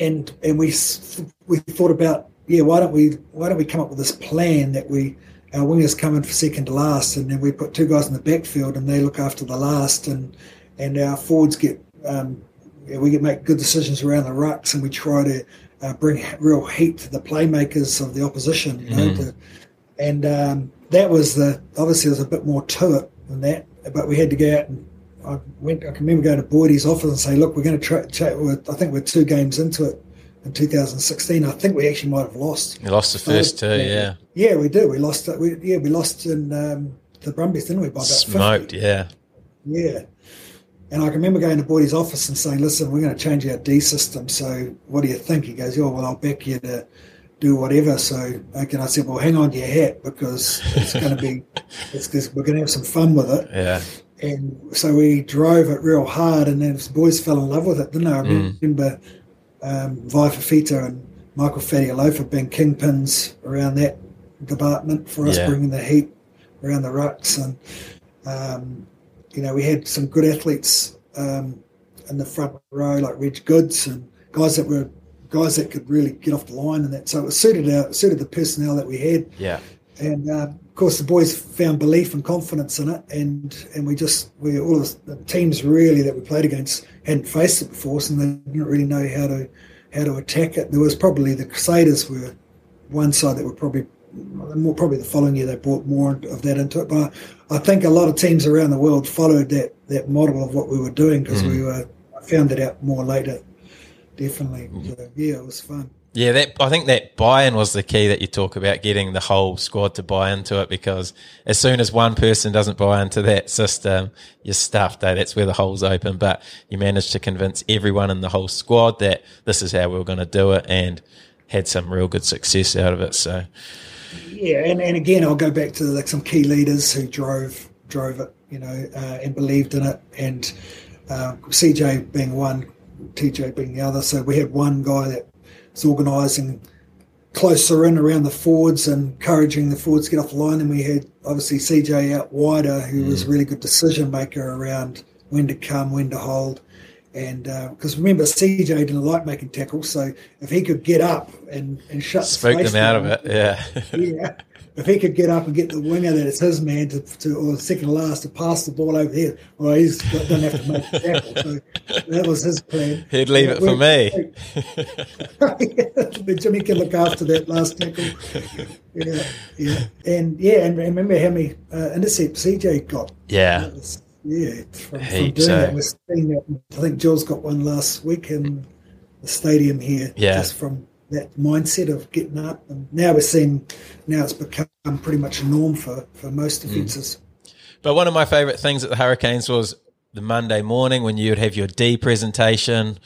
and we thought about why don't we come up with this plan that we. Our wingers come in for second to last, and then we put two guys in the backfield, and they look after the last, and our forwards make good decisions around the rucks, and we try to bring real heat to the playmakers of the opposition. That was obviously there was a bit more to it than that, but we had to go out and I can remember going to Boydie's office and say, look, we're going to try. I think we're two games into it. In 2016, I think we actually might have lost. We lost the first two, yeah. Yeah, we do. We lost. We lost in the Brumbies, didn't we? By about 50. Smoked, yeah. Yeah, and I can remember going to Boydie's office and saying, "Listen, we're going to change our D system. So, what do you think?" He goes, "Oh, well, I'll back you to do whatever." So, okay, I said, "Well, hang on to your hat, because it's going to be, we're going to have some fun with it." Yeah. And so we drove it real hard, and then the boys fell in love with it, didn't they? I remember. Vi Fafita and Michael Fadialofa being kingpins around that department for us, bringing the heat around the rucks, and we had some good athletes in the front row, like Reg Goods and guys that could really get off the line and that. So it suited the personnel that we had. Yeah, and of course the boys found belief and confidence in it, and we all the teams really that we played against hadn't faced it before, so they didn't really know how to attack it. There was probably the Crusaders were one side that were probably the following year they brought more of that into it. But I think a lot of teams around the world followed that model of what we were doing, because I found it out more later, definitely. So, it was fun. Yeah, I think that buy-in was the key that you talk about, getting the whole squad to buy into it, because as soon as one person doesn't buy into that system, you're stuffed, eh? That's where the hole's open. But you managed to convince everyone in the whole squad that this is how we were going to do it, and had some real good success out of it. So, yeah, and again, I'll go back to some key leaders who drove it, and believed in it, and CJ being one, TJ being the other. So we had one guy that was organising closer in around the forwards and encouraging the forwards to get off the line. And we had, obviously, CJ out wider, who was a really good decision-maker around when to come, when to hold. And because, remember, CJ didn't like making tackles, so if he could get up and shut them out of it, yeah. if he could get up and get the winger that it's his man to or second last to pass the ball over here, well, he doesn't have to make the tackle. So that was his plan. He'd leave it for me. But Jimmy can look after that last tackle. And remember how many intercepts CJ got. Yeah. From doing that. We're seeing that. I think Jill's got one last week in the stadium here. Yeah. Just from that mindset of getting up, and now we're seeing. Now it's become pretty much a norm for most defences. Mm. But one of my favourite things at the Hurricanes was the Monday morning when you would have your D presentation.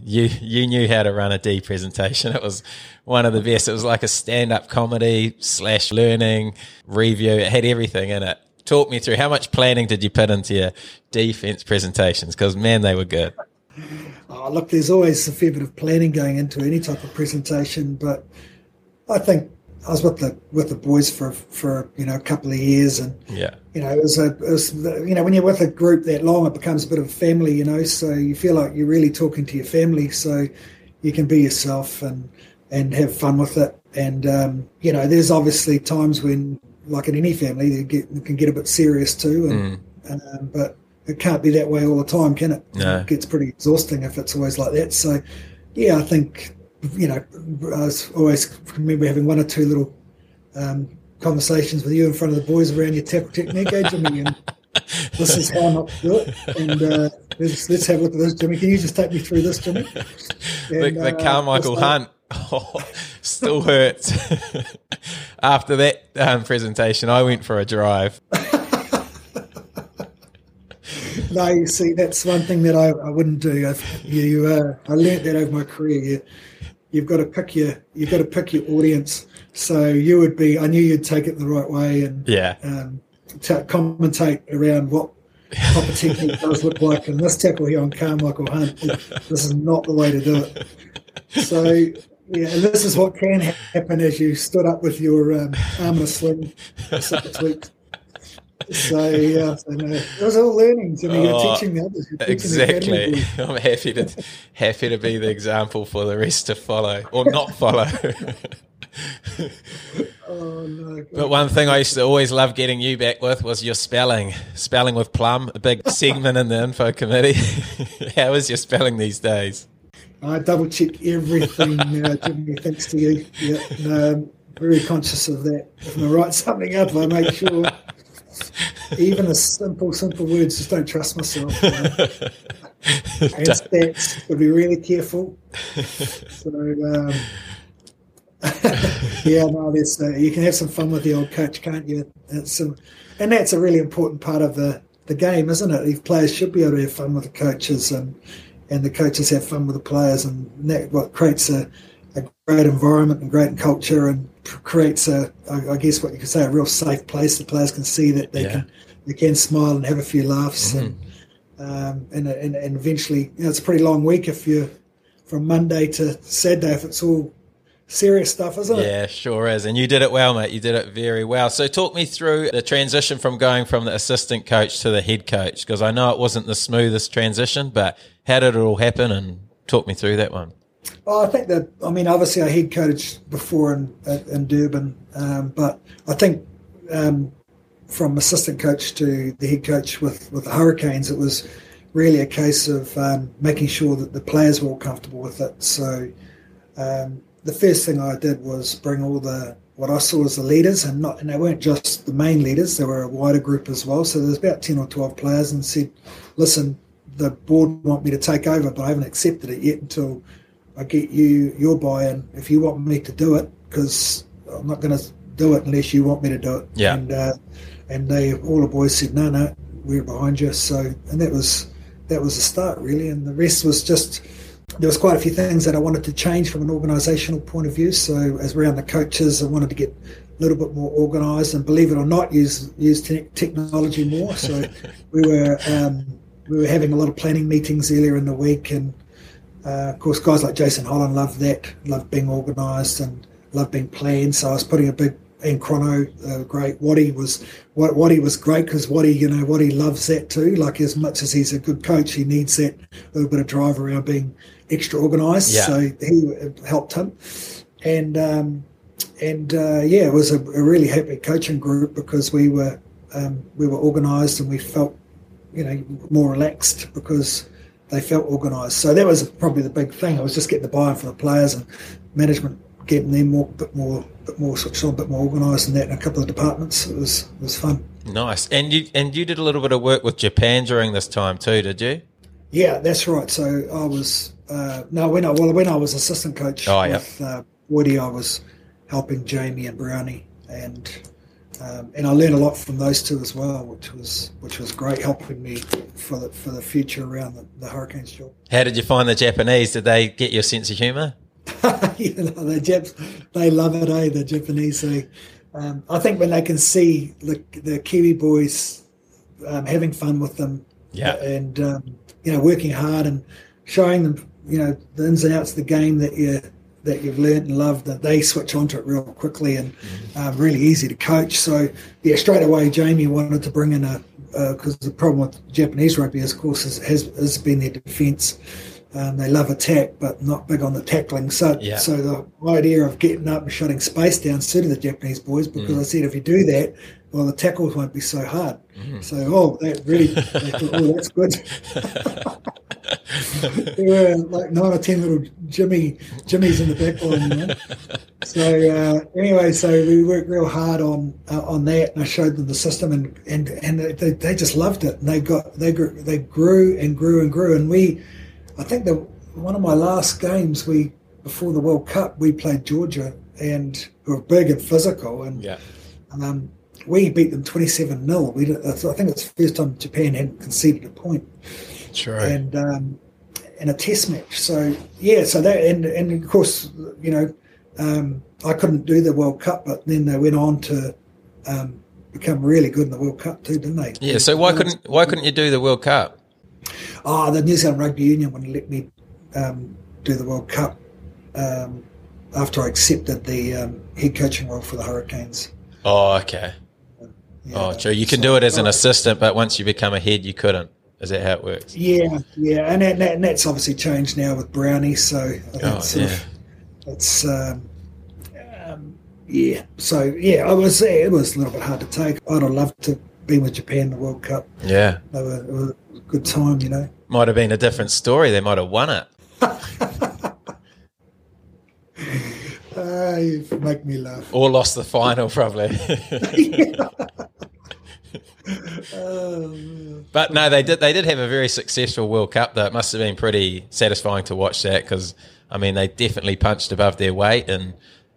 You knew how to run a D presentation. It was one of the best. It was like a stand-up comedy / learning review. It had everything in it. Talk me through, how much planning did you put into your defence presentations? Because, man, they were good. Oh, look, there's always a fair bit of planning going into any type of presentation, but I think I was with the boys for a couple of years, and it was when you're with a group that long, it becomes a bit of a family, so you feel like you're really talking to your family, so you can be yourself and have fun with it, and there's obviously times when, like in any family, they can get a bit serious too, but it can't be that way all the time, can it? No. It gets pretty exhausting if it's always like that. So, I think, I remember having one or two little conversations with you in front of the boys around your tackle technique, Jimmy, and this is how not to do it. And let's have a look at this, Jimmy. Can you just take me through this, Jimmy? And, the Carmichael Hunt. Oh, still hurts. After that presentation, I went for a drive. No, you see, that's one thing that I wouldn't do. I learnt that over my career. You've got to pick your audience. So you would be. I knew you'd take it the right way and commentate around what proper technique does look like. And this tackle here on Carmichael Hunt, this is not the way to do it. So, and this is what can happen as you stood up with your arm in a sling for 6 weeks. So, yeah, it was all learning. So you're teaching the others. Exactly. I'm happy to be the example for the rest to follow or not follow. Oh, no. But one thing I used to always love getting you back with was your spelling. Spelling with Plum, a big segment in the info committee. How is your spelling these days? I double-check everything, Jimmy, thanks to you. Yeah, I'm very conscious of that. If I write something up, I make sure. Even the simple words, just don't trust myself. And stats, got to be really careful. So, you can have some fun with the old coach, can't you? And that's a really important part of the game, isn't it? These players should be able to have fun with the coaches and the coaches have fun with the players, and that what creates a great environment and great culture, and creates I guess what you could say a real safe place. The players can see that they can smile and have a few laughs, and eventually it's a pretty long week if you're from Monday to Saturday if it's all serious stuff, isn't it? Yeah, sure is. And you did it well, mate. You did it very well. So talk me through the transition from going from the assistant coach to the head coach, because I know it wasn't the smoothest transition, but how did it all happen? And talk me through that one. Well, I think that, obviously I head coached before in Durban, but I think from assistant coach to the head coach with the Hurricanes, it was really a case of making sure that the players were all comfortable with it. So, the first thing I did was bring all the what I saw as the leaders, and they weren't just the main leaders; they were a wider group as well. So there's about 10 or 12 players, and said, "Listen, the board want me to take over, but I haven't accepted it yet until I get your buy-in. If you want me to do it, because I'm not going to do it unless you want me to do it." Yeah. And all the boys said, "No, we're behind you." So, and that was the start really, and the rest was just. There was quite a few things that I wanted to change from an organisational point of view. So as around the coaches, I wanted to get a little bit more organised and, believe it or not, use technology more. So we were having a lot of planning meetings earlier in the week, and of course guys like Jason Holland loved being organised and loved being planned. So I was putting a big and Chrono, great. Waddy was great because Waddy loves that too. Like, as much as he's a good coach, he needs that little bit of drive around being extra organised. Yeah. So he helped him, and And yeah, it was a really happy coaching group because we were organised and we felt, you know, more relaxed because they felt organised. So that was probably the big thing. I was just getting the buy-in for the players and management, getting them a bit more switched on, a bit more organised, and that in a couple of departments. It was fun. Nice. And you did a little bit of work with Japan during this time too, did you? Yeah, that's right. So I was when I was assistant coach with Woody, I was helping Jamie and Brownie, and I learned a lot from those two as well, which was great, helping me for the future around the Hurricanes job. How did you find the Japanese? Did they get your sense of humour? You know, the Japs, they love it, eh? The Japanese. I think when they can see the Kiwi boys having fun with them, and you know, working hard and showing them, you know, the ins and outs of the game that you've learnt and loved, that they switch onto it real quickly and really easy to coach. So yeah, straight away Jamie wanted to bring in because the problem with Japanese rugby, is, of course, has been their defence. They love attack, but not big on the tackling. So the idea of getting up and shutting space down suited the Japanese boys because I said, if you do that, well, the tackles won't be so hard. So, they thought, that's good. There were like 9 or 10 little Jimmies in the back line, you know? So we worked real hard on that, and I showed them the system, and they just loved it. And they grew and grew, and we. I think that one of my last games before the World Cup, we played Georgia, and we were big and physical, and we beat them 27-0. I think it's the first time Japan hadn't conceded a point. Sure. And in a test match. So yeah, so that and of course, you know, I couldn't do the World Cup, but then they went on to become really good in the World Cup too, didn't they? Yeah. So why couldn't you do the World Cup? The New Zealand Rugby Union wouldn't let me do the World Cup after I accepted the head coaching role for the Hurricanes. Oh, okay. True. You can do it as an assistant, but once you become a head, you couldn't. Is that how it works? Yeah. And that's obviously changed now with Brownie, so I think it's yeah. So, yeah, it was a little bit hard to take. I'd have loved to be with Japan in the World Cup. Yeah. It was a good time, you know. Might have been a different story. They might have won it. You make me laugh. Or lost the final, probably. But no, they did have a very successful World Cup, though. It must have been pretty satisfying to watch that because, I mean, they definitely punched above their weight, and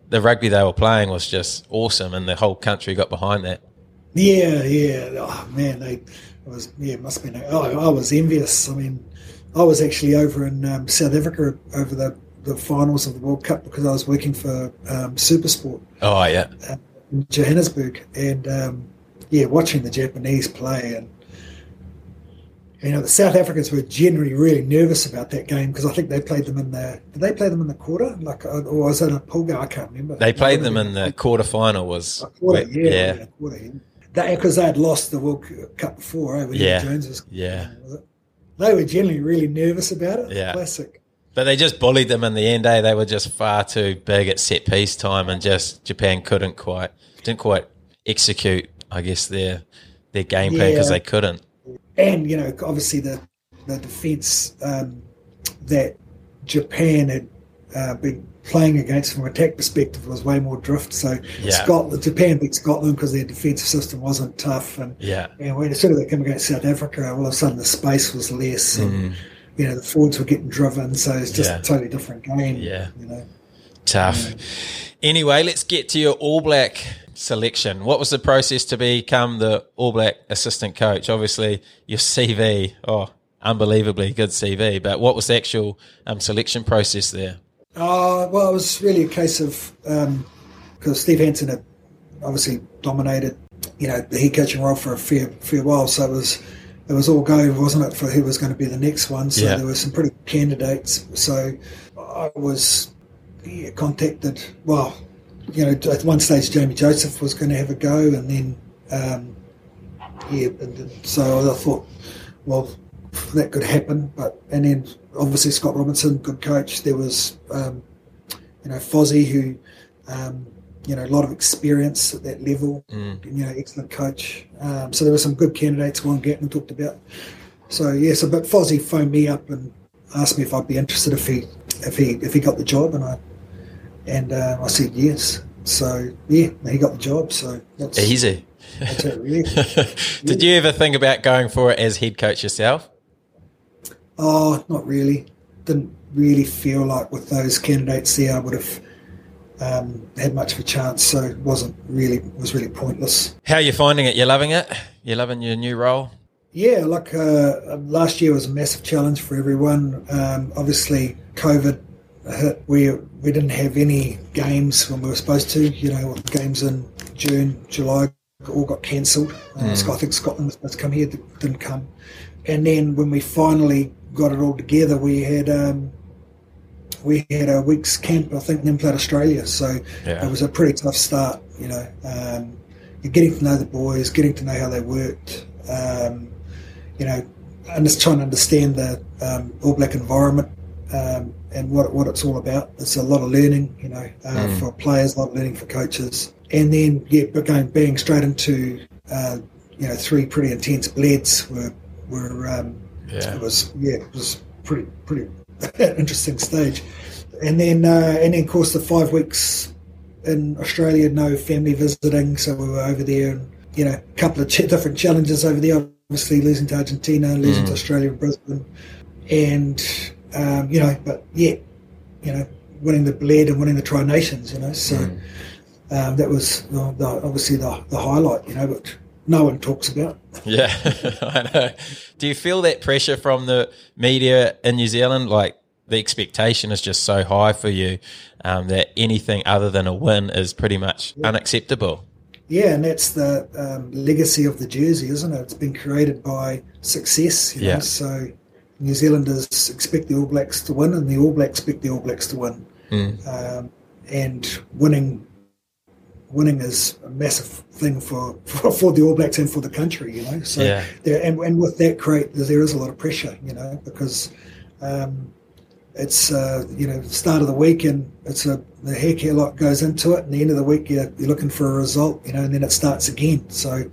the rugby they were playing was just awesome, and the whole country got behind that. Yeah. Oh, man, I was envious. I mean, I was actually over in South Africa over the finals of the World Cup because I was working for Supersport. Oh, yeah. In Johannesburg, and watching the Japanese play, and you know, the South Africans were generally really nervous about that game because I think they played them in the quarter, like, or was it a pool game? I can't remember. They played them in the quarter final. Because they had lost the World Cup before, right? Jones was. Yeah. They were generally really nervous about it. Yeah. Classic. But they just bullied them in the end, eh? They were just far too big at set piece time, and just Japan didn't quite execute, I guess, their game plan because they couldn't. And, you know, obviously the defence that Japan had been playing against from an attack perspective was way more drift. So Japan beat Scotland because their defensive system wasn't tough. And when as soon as they came against South Africa, all of a sudden the space was less, and you know, the forwards were getting driven. So it's just a totally different game. Yeah, you know, tough. Yeah. Anyway, let's get to your All Black selection. What was the process to become the All Black assistant coach? Obviously, your CV, unbelievably good CV. But what was the actual selection process there? Well, it was really a case of because Steve Hansen had obviously dominated, you know, the head coaching role for a fair while. So it was all go, wasn't it, for who was going to be the next one? So there were some pretty good candidates. So I was contacted. Well, you know, at one stage Jamie Joseph was going to have a go, and then so I thought, well, that could happen, and then obviously Scott Robinson, good coach. There was, you know, Fozzie, who you know, a lot of experience at that level, you know, excellent coach. So there were some good candidates Warren Gatton talked about. So, yes, but Fozzie phoned me up and asked me if I'd be interested if he got the job, and I said yes. So, yeah, he got the job. So that's easy. That's it, really. Did you ever think about going for it as head coach yourself? Oh, not really. Didn't really feel like with those candidates there I would have had much of a chance, so it was really pointless. How are you finding it? You loving it? You loving your new role? Yeah, look, last year was a massive challenge for everyone. Obviously, COVID hit. We didn't have any games when we were supposed to. You know, games in June, July all got cancelled. I think Scotland was supposed to come here, didn't come. And then when we finally got it all together, we had a week's camp, I think, and then played Australia. So It was a pretty tough start, you know. Getting to know the boys, getting to know how they worked, you know, and just trying to understand the All Black environment and what it's all about. It's a lot of learning, you know, for players, a lot of learning for coaches. And then, being straight into, you know, three pretty intense Bleds it was pretty interesting stage. And then, of course, the 5 weeks in Australia, no family visiting, so we were over there, and, you know, a couple of different challenges over there, obviously losing to Argentina, losing to Australia and Brisbane, and, you know, but, yeah, you know, winning the Bled and winning the Tri-Nations, you know, so that was obviously the highlight, you know, but no one talks about. Yeah, I know. Do you feel that pressure from the media in New Zealand? Like, the expectation is just so high for you that anything other than a win is pretty much unacceptable. Yeah, and that's the legacy of the jersey, isn't it? It's been created by success, you know? So New Zealanders expect the All Blacks to win, and the All Blacks expect the All Blacks to win. And winning is a massive thing for the All Blacks and for the country, you know. So and with that there is a lot of pressure, you know, because it's you know, start of the week, and it's the haircare lot goes into it, and the end of the week you're looking for a result, you know, and then it starts again. So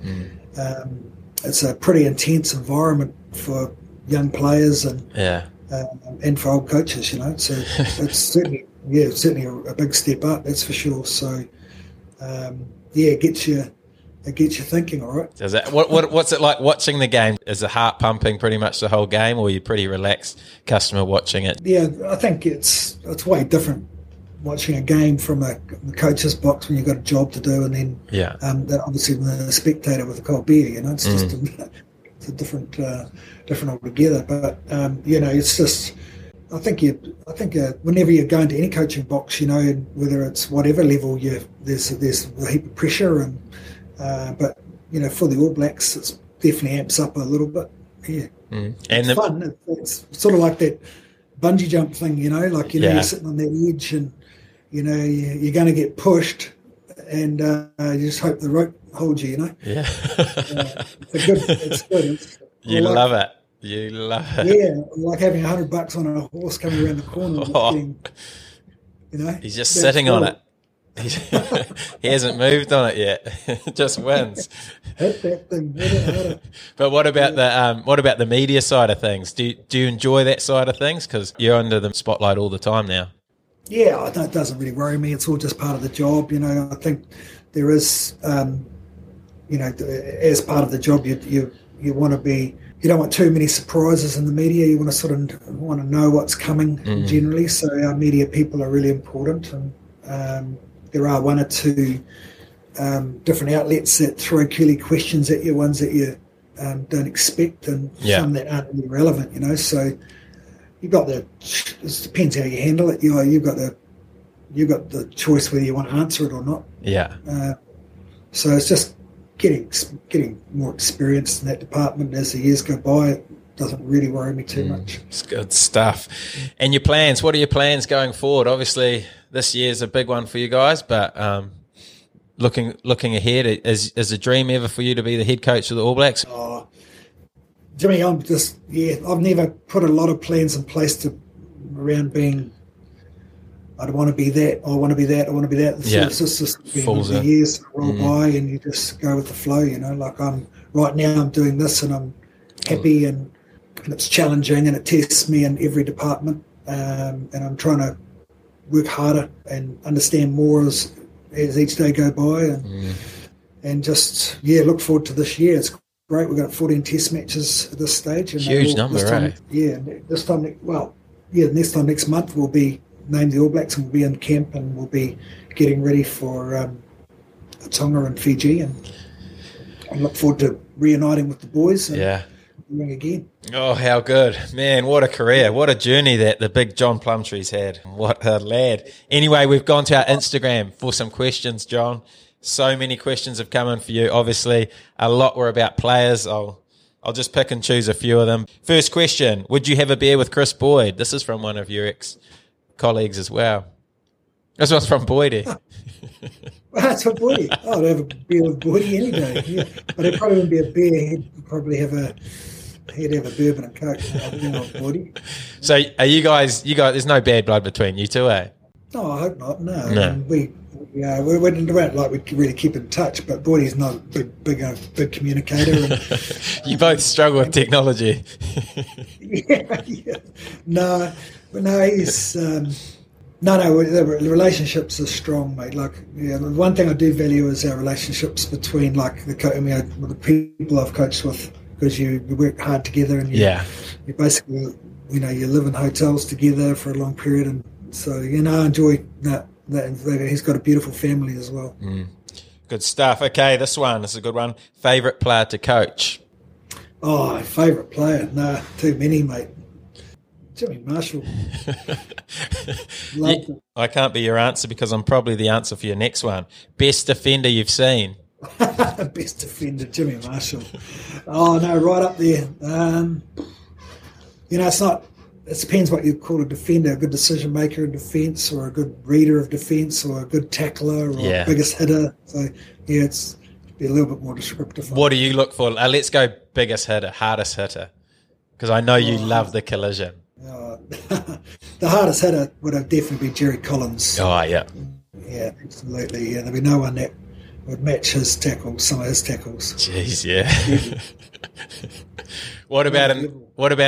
it's a pretty intense environment for young players and for old coaches, you know. So it's certainly a big step up, that's for sure. So it gets you thinking, all right. Does it? What's it like watching the game? Is the heart pumping pretty much the whole game, or are you pretty relaxed customer watching it? Yeah, I think it's way different watching a game from the coach's box when you've got a job to do, and then obviously when the spectator with a cold beer, you know, it's just it's a different altogether. But you know, it's just. I think whenever you go into any coaching box, you know, whether it's whatever level, there's a heap of pressure, and but you know, for the All Blacks, it's definitely amps up a little bit. Yeah, and it's fun. It's sort of like that bungee jump thing, you know, like you're sitting on that edge, and you know you're going to get pushed, and you just hope the rope holds you, you know. Yeah, it's good. I love it. You love it. Yeah, like having $100 on a horse coming around the corner. You know, he's just sitting on it. He hasn't moved on it yet. Just wins. Hit that thing. Hit it. But what about the media side of things? Do you enjoy that side of things? Because you're under the spotlight all the time now. Yeah, it doesn't really worry me. It's all just part of the job. You know, I think there is, you know, as part of the job, you want to be. You don't want too many surprises in the media. You want to sort of know what's coming generally. So our media people are really important, and there are one or two different outlets that throw curly questions at you, ones that you don't expect, and some that aren't really relevant. You know, so you've got it depends how you handle it. You know, you've got the choice whether you want to answer it or not. Yeah. So it's just. Getting more experienced in that department as the years go by, it doesn't really worry me too much. It's good stuff. And your plans? What are your plans going forward? Obviously, this year's a big one for you guys, but looking ahead, is a dream ever for you to be the head coach of the All Blacks? Oh, Jimmy, I'm just I've never put a lot of plans in place around being I want to be that, I want to be that, I want to be that. So it's just the years roll by and you just go with the flow, you know. Like I'm right now, I'm doing this and I'm happy and it's challenging and it tests me in every department. And I'm trying to work harder and understand more as each day go by and just, look forward to this year. It's great. We've got 14 test matches at this stage. And huge number, right? Yeah. This time, next time, next month, we'll be named the All Blacks and we'll be in camp and we'll be getting ready for Tonga and Fiji, and I look forward to reuniting with the boys and doing again. Oh, how good. Man, what a career. What a journey that the big John Plumtree's had. What a lad. Anyway, we've gone to our Instagram for some questions, John. So many questions have come in for you, obviously. A lot were about players. I'll just pick and choose a few of them. First question, would you have a beer with Chris Boyd? This is from one of your ex-colleagues as well. This one's from Boydie. That's from Boydie. I'd have a beer with Boydie any day. Yeah. But it probably wouldn't be a beer. He'd probably have a bourbon and coke. Boydie. So are you guys, there's no bad blood between you two, eh? No, I hope not, no. No. I mean, we don't like we really keep in touch, but Boydie's not a big communicator. And, you both struggle with technology. No, he's the relationships are strong, mate. Like, the one thing I do value is our relationships between like the people I've coached with, because you work hard together and you basically you live in hotels together for a long period, and so I enjoy that. He's got a beautiful family as well. Mm. Good stuff. Okay, this is a good one. Favorite player to coach? Oh, favorite player? Nah, too many, mate. Jimmy Marshall. I can't be your answer because I'm probably the answer for your next one. Best defender you've seen? Best defender, Jimmy Marshall. Oh no, right up there. It's not. It depends what you call a defender, a good decision maker in defence or a good reader of defence or a good tackler or biggest hitter. So, it's be a little bit more descriptive. What do you look for? Let's go biggest hitter, hardest hitter, because I know you love the collision. The hardest hitter would have definitely be Jerry Collins. Oh, yeah. Yeah, absolutely. Yeah, there'd be no one that would match his tackles, some of his tackles. Jeez, yeah. What about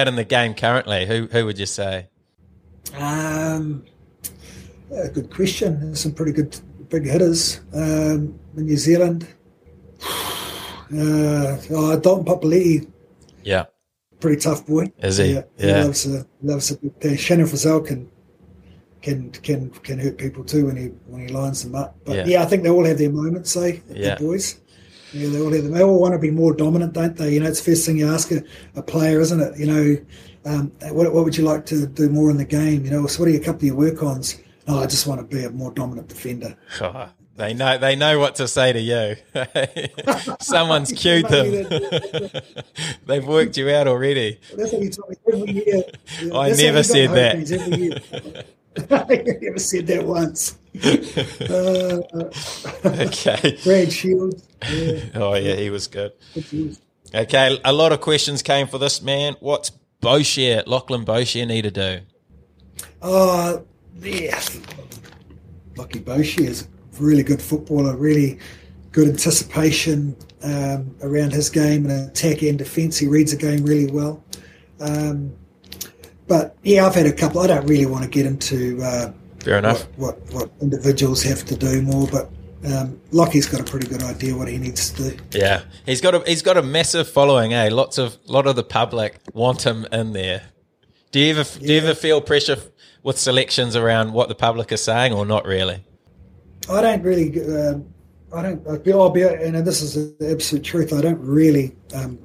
in the game currently? Who would you say? Good question. There's some pretty good big hitters in New Zealand. Dalton Papali'i. Yeah. Pretty tough boy. Is he? Yeah. He loves a big day. Shannon Frizzell can hurt people too when he lines them up. But I think they all have their moments, the boys. Yeah, they all want to be more dominant, don't they? It's the first thing you ask a player, isn't it? What would you like to do more in the game? So what are a couple of your work-ons? Oh, I just want to be a more dominant defender. Oh, they know what to say to you. Someone's cued them. They've worked you out already. That's what you taught me every year. I never said that. I never said that once. Okay. Brad Shields. Yeah. Oh, yeah, he was good. Okay, a lot of questions came for this man. What's Lachlan Boshier need to do? Lachie Boshier is a really good footballer, really good anticipation around his game and attack and defence. He reads the game really well. I've had a couple. I don't really want to get into fair enough what individuals have to do more, but Lockie's got a pretty good idea what he needs to do. Yeah, he's got a massive following. Lot of the public want him in there. Do you ever feel pressure with selections around what the public are saying, or not really? I don't really. This is the absolute truth. I don't really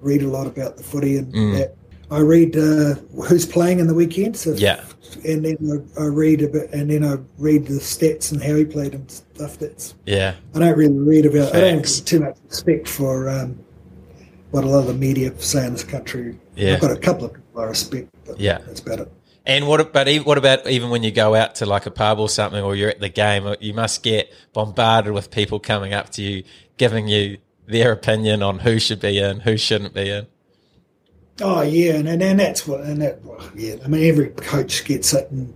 read a lot about the footy and that. I read who's playing in the weekend, and then I read a bit, and then I read the stats and how he played and stuff. I don't really read about. Facts. I don't have too much respect for what a lot of the media say in this country. Yeah. I've got a couple of people I respect, but that's about it. And what about even when you go out to like a pub or something, or you're at the game, you must get bombarded with people coming up to you, giving you their opinion on who should be in, who shouldn't be in. Oh yeah, and that's what, I mean, every coach gets it, and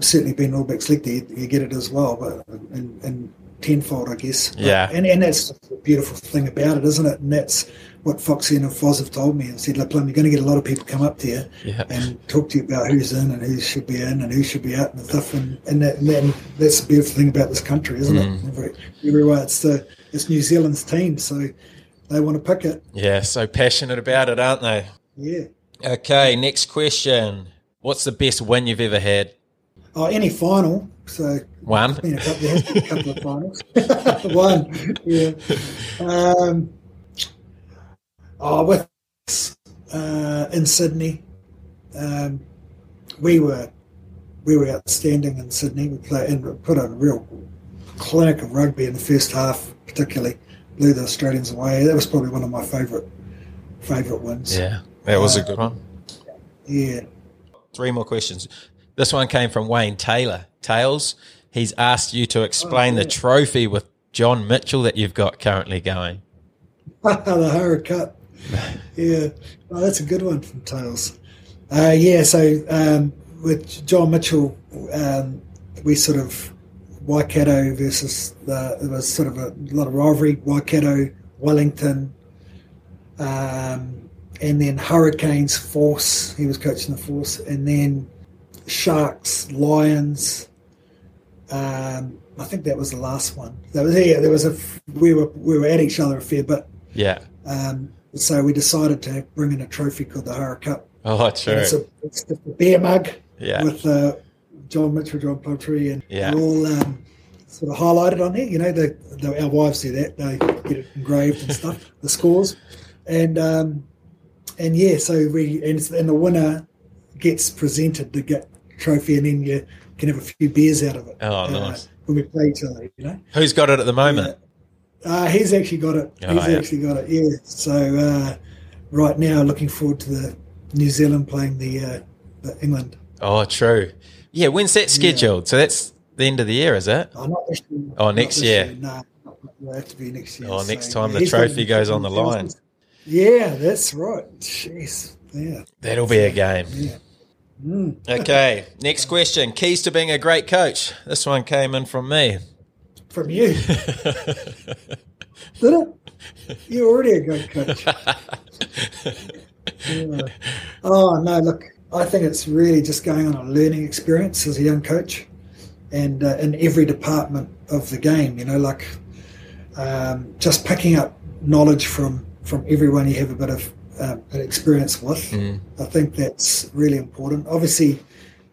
Certainly being All Blacks leg day, you get it as well, but in tenfold, I guess. Yeah. And that's the beautiful thing about it, isn't it? And that's what Foxy and Foz have told me and said, look, Plum, you're going to get a lot of people come up to you and talk to you about who's in and who should be in and who should be out and stuff. And that's the beautiful thing about this country, isn't it? Everywhere it's New Zealand's team, so they want to pick it. Yeah, so passionate about it, aren't they? Yeah. Okay, next question. What's the best win you've ever had? Oh, any final. So one. Couple of finals. One. Yeah. With in Sydney, we were outstanding in Sydney. We played and put on a real clinic of rugby in the first half, particularly blew the Australians away. That was probably one of my favourite wins. Yeah, that was a good one. Yeah. 3 more questions. This one came from Wayne Taylor. Tails, he's asked you to explain the trophy with John Mitchell that you've got currently going. The Currie Cup. Yeah. Oh, that's a good one from Tails. So with John Mitchell, we sort of Waikato versus, it was sort of a lot of rivalry, Waikato, Wellington, and then Hurricanes, Force, he was coaching the Force, and then Sharks, Lions. I think that was the last one. We were at each other a fair bit. Yeah. So we decided to bring in a trophy called the Currie Cup. Oh, true. It's just a beer mug. Yeah. With John Mitchell, John Plumtree, and all sort of highlighted on there. You know, our wives do that. They get it engraved and stuff. The scores, and the winner gets presented to get trophy, and then you can have a few beers out of it. Oh, nice. When we play each other, you know. Who's got it at the moment? He's actually got it. Yeah. So right now, looking forward to the New Zealand playing the England. Oh, true. Yeah, when's that scheduled? Yeah. So that's the end of the year, is it? Oh, not this year. Oh, next year. No, it'll have to be next year. Oh, next time the trophy goes on the line. Yeah, that's right. Jeez, yeah. That'll be a game. Yeah. Mm. Okay, next question. Keys to being a great coach. This one came in from me. From you? Did it? You're already a great coach. Yeah. Oh, no, look, I think it's really just going on a learning experience as a young coach and in every department of the game, you know, like just picking up knowledge from everyone you have a bit of an experience with. I think that's really important. Obviously,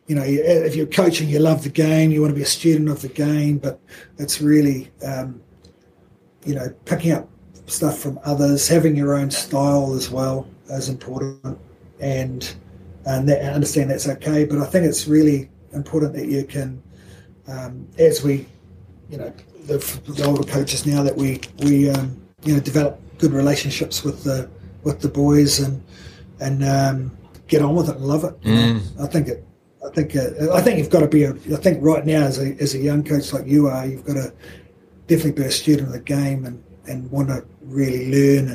you know, if you're coaching, you love the game, you want to be a student of the game, but it's really, you know, picking up stuff from others, having your own style as well is important, and I understand that's okay, but I think it's really important that you can, as we, you know, the older coaches now, that we you know, develop good relationships with the boys and get on with it and love it. I think you've got to be right now as a young coach like you are, you've got to definitely be a student of the game and want to really learn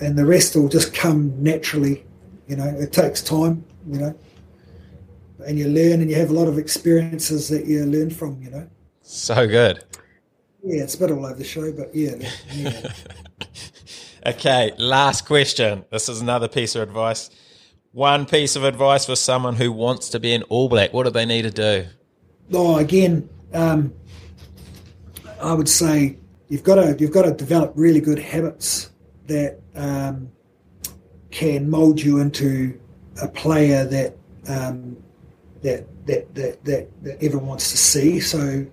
and the rest will just come naturally. You know, it takes time, you know, and you learn and you have a lot of experiences that you learn from, you know. So good. Yeah, it's a bit all over the show, but yeah. Okay, last question. This is another piece of advice. One piece of advice for someone who wants to be an All Black. What do they need to do? Oh, again, I would say you've got to develop really good habits that can mould you into a player that that everyone wants to see. So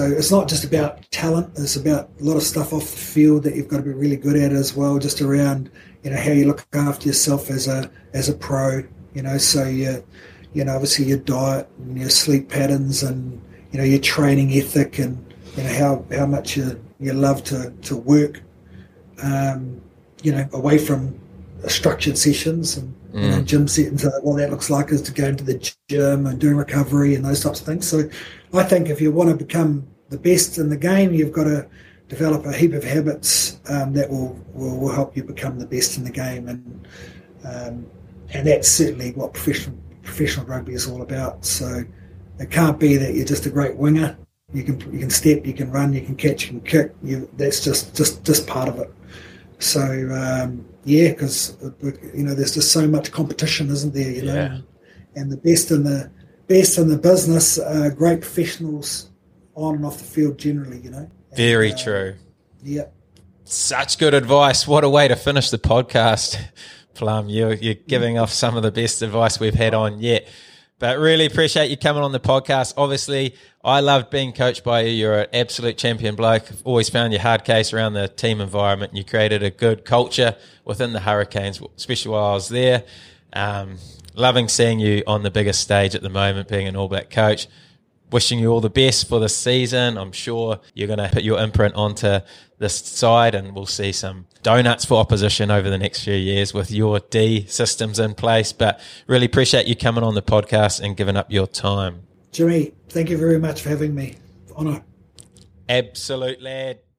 it's not just about talent. It's about a lot of stuff off the field that you've got to be really good at as well, just around, you know, how you look after yourself as a pro, you know. So, you know, obviously your diet and your sleep patterns and, you know, your training ethic and, you know, how much you love to work, you know, away from structured sessions and you know, gym settings. What that looks like is to go into the gym and doing recovery and those types of things. So I think if you want to become the best in the game, you've got to develop a heap of habits that will help you become the best in the game, and that's certainly what professional professional rugby is all about. So it can't be that you're just a great winger. You can step, you can run, you can catch, you can kick. That's just part of it. So because there's just so much competition, isn't there? And the best in the business are great professionals on and off the field generally. And, very true. Yeah. Such good advice. What a way to finish the podcast, Plum. You're giving off some of the best advice we've had on yet. But really appreciate you coming on the podcast. Obviously, I loved being coached by you. You're an absolute champion bloke. I've always found your hard case around the team environment. You created a good culture within the Hurricanes, especially while I was there. Loving seeing you on the biggest stage at the moment, being an All Black coach. Wishing you all the best for this season. I'm sure you're going to put your imprint onto this side, and we'll see some donuts for opposition over the next few years with your D systems in place. But really appreciate you coming on the podcast and giving up your time. Jimmy, thank you very much for having me. Honour. Absolute, lad.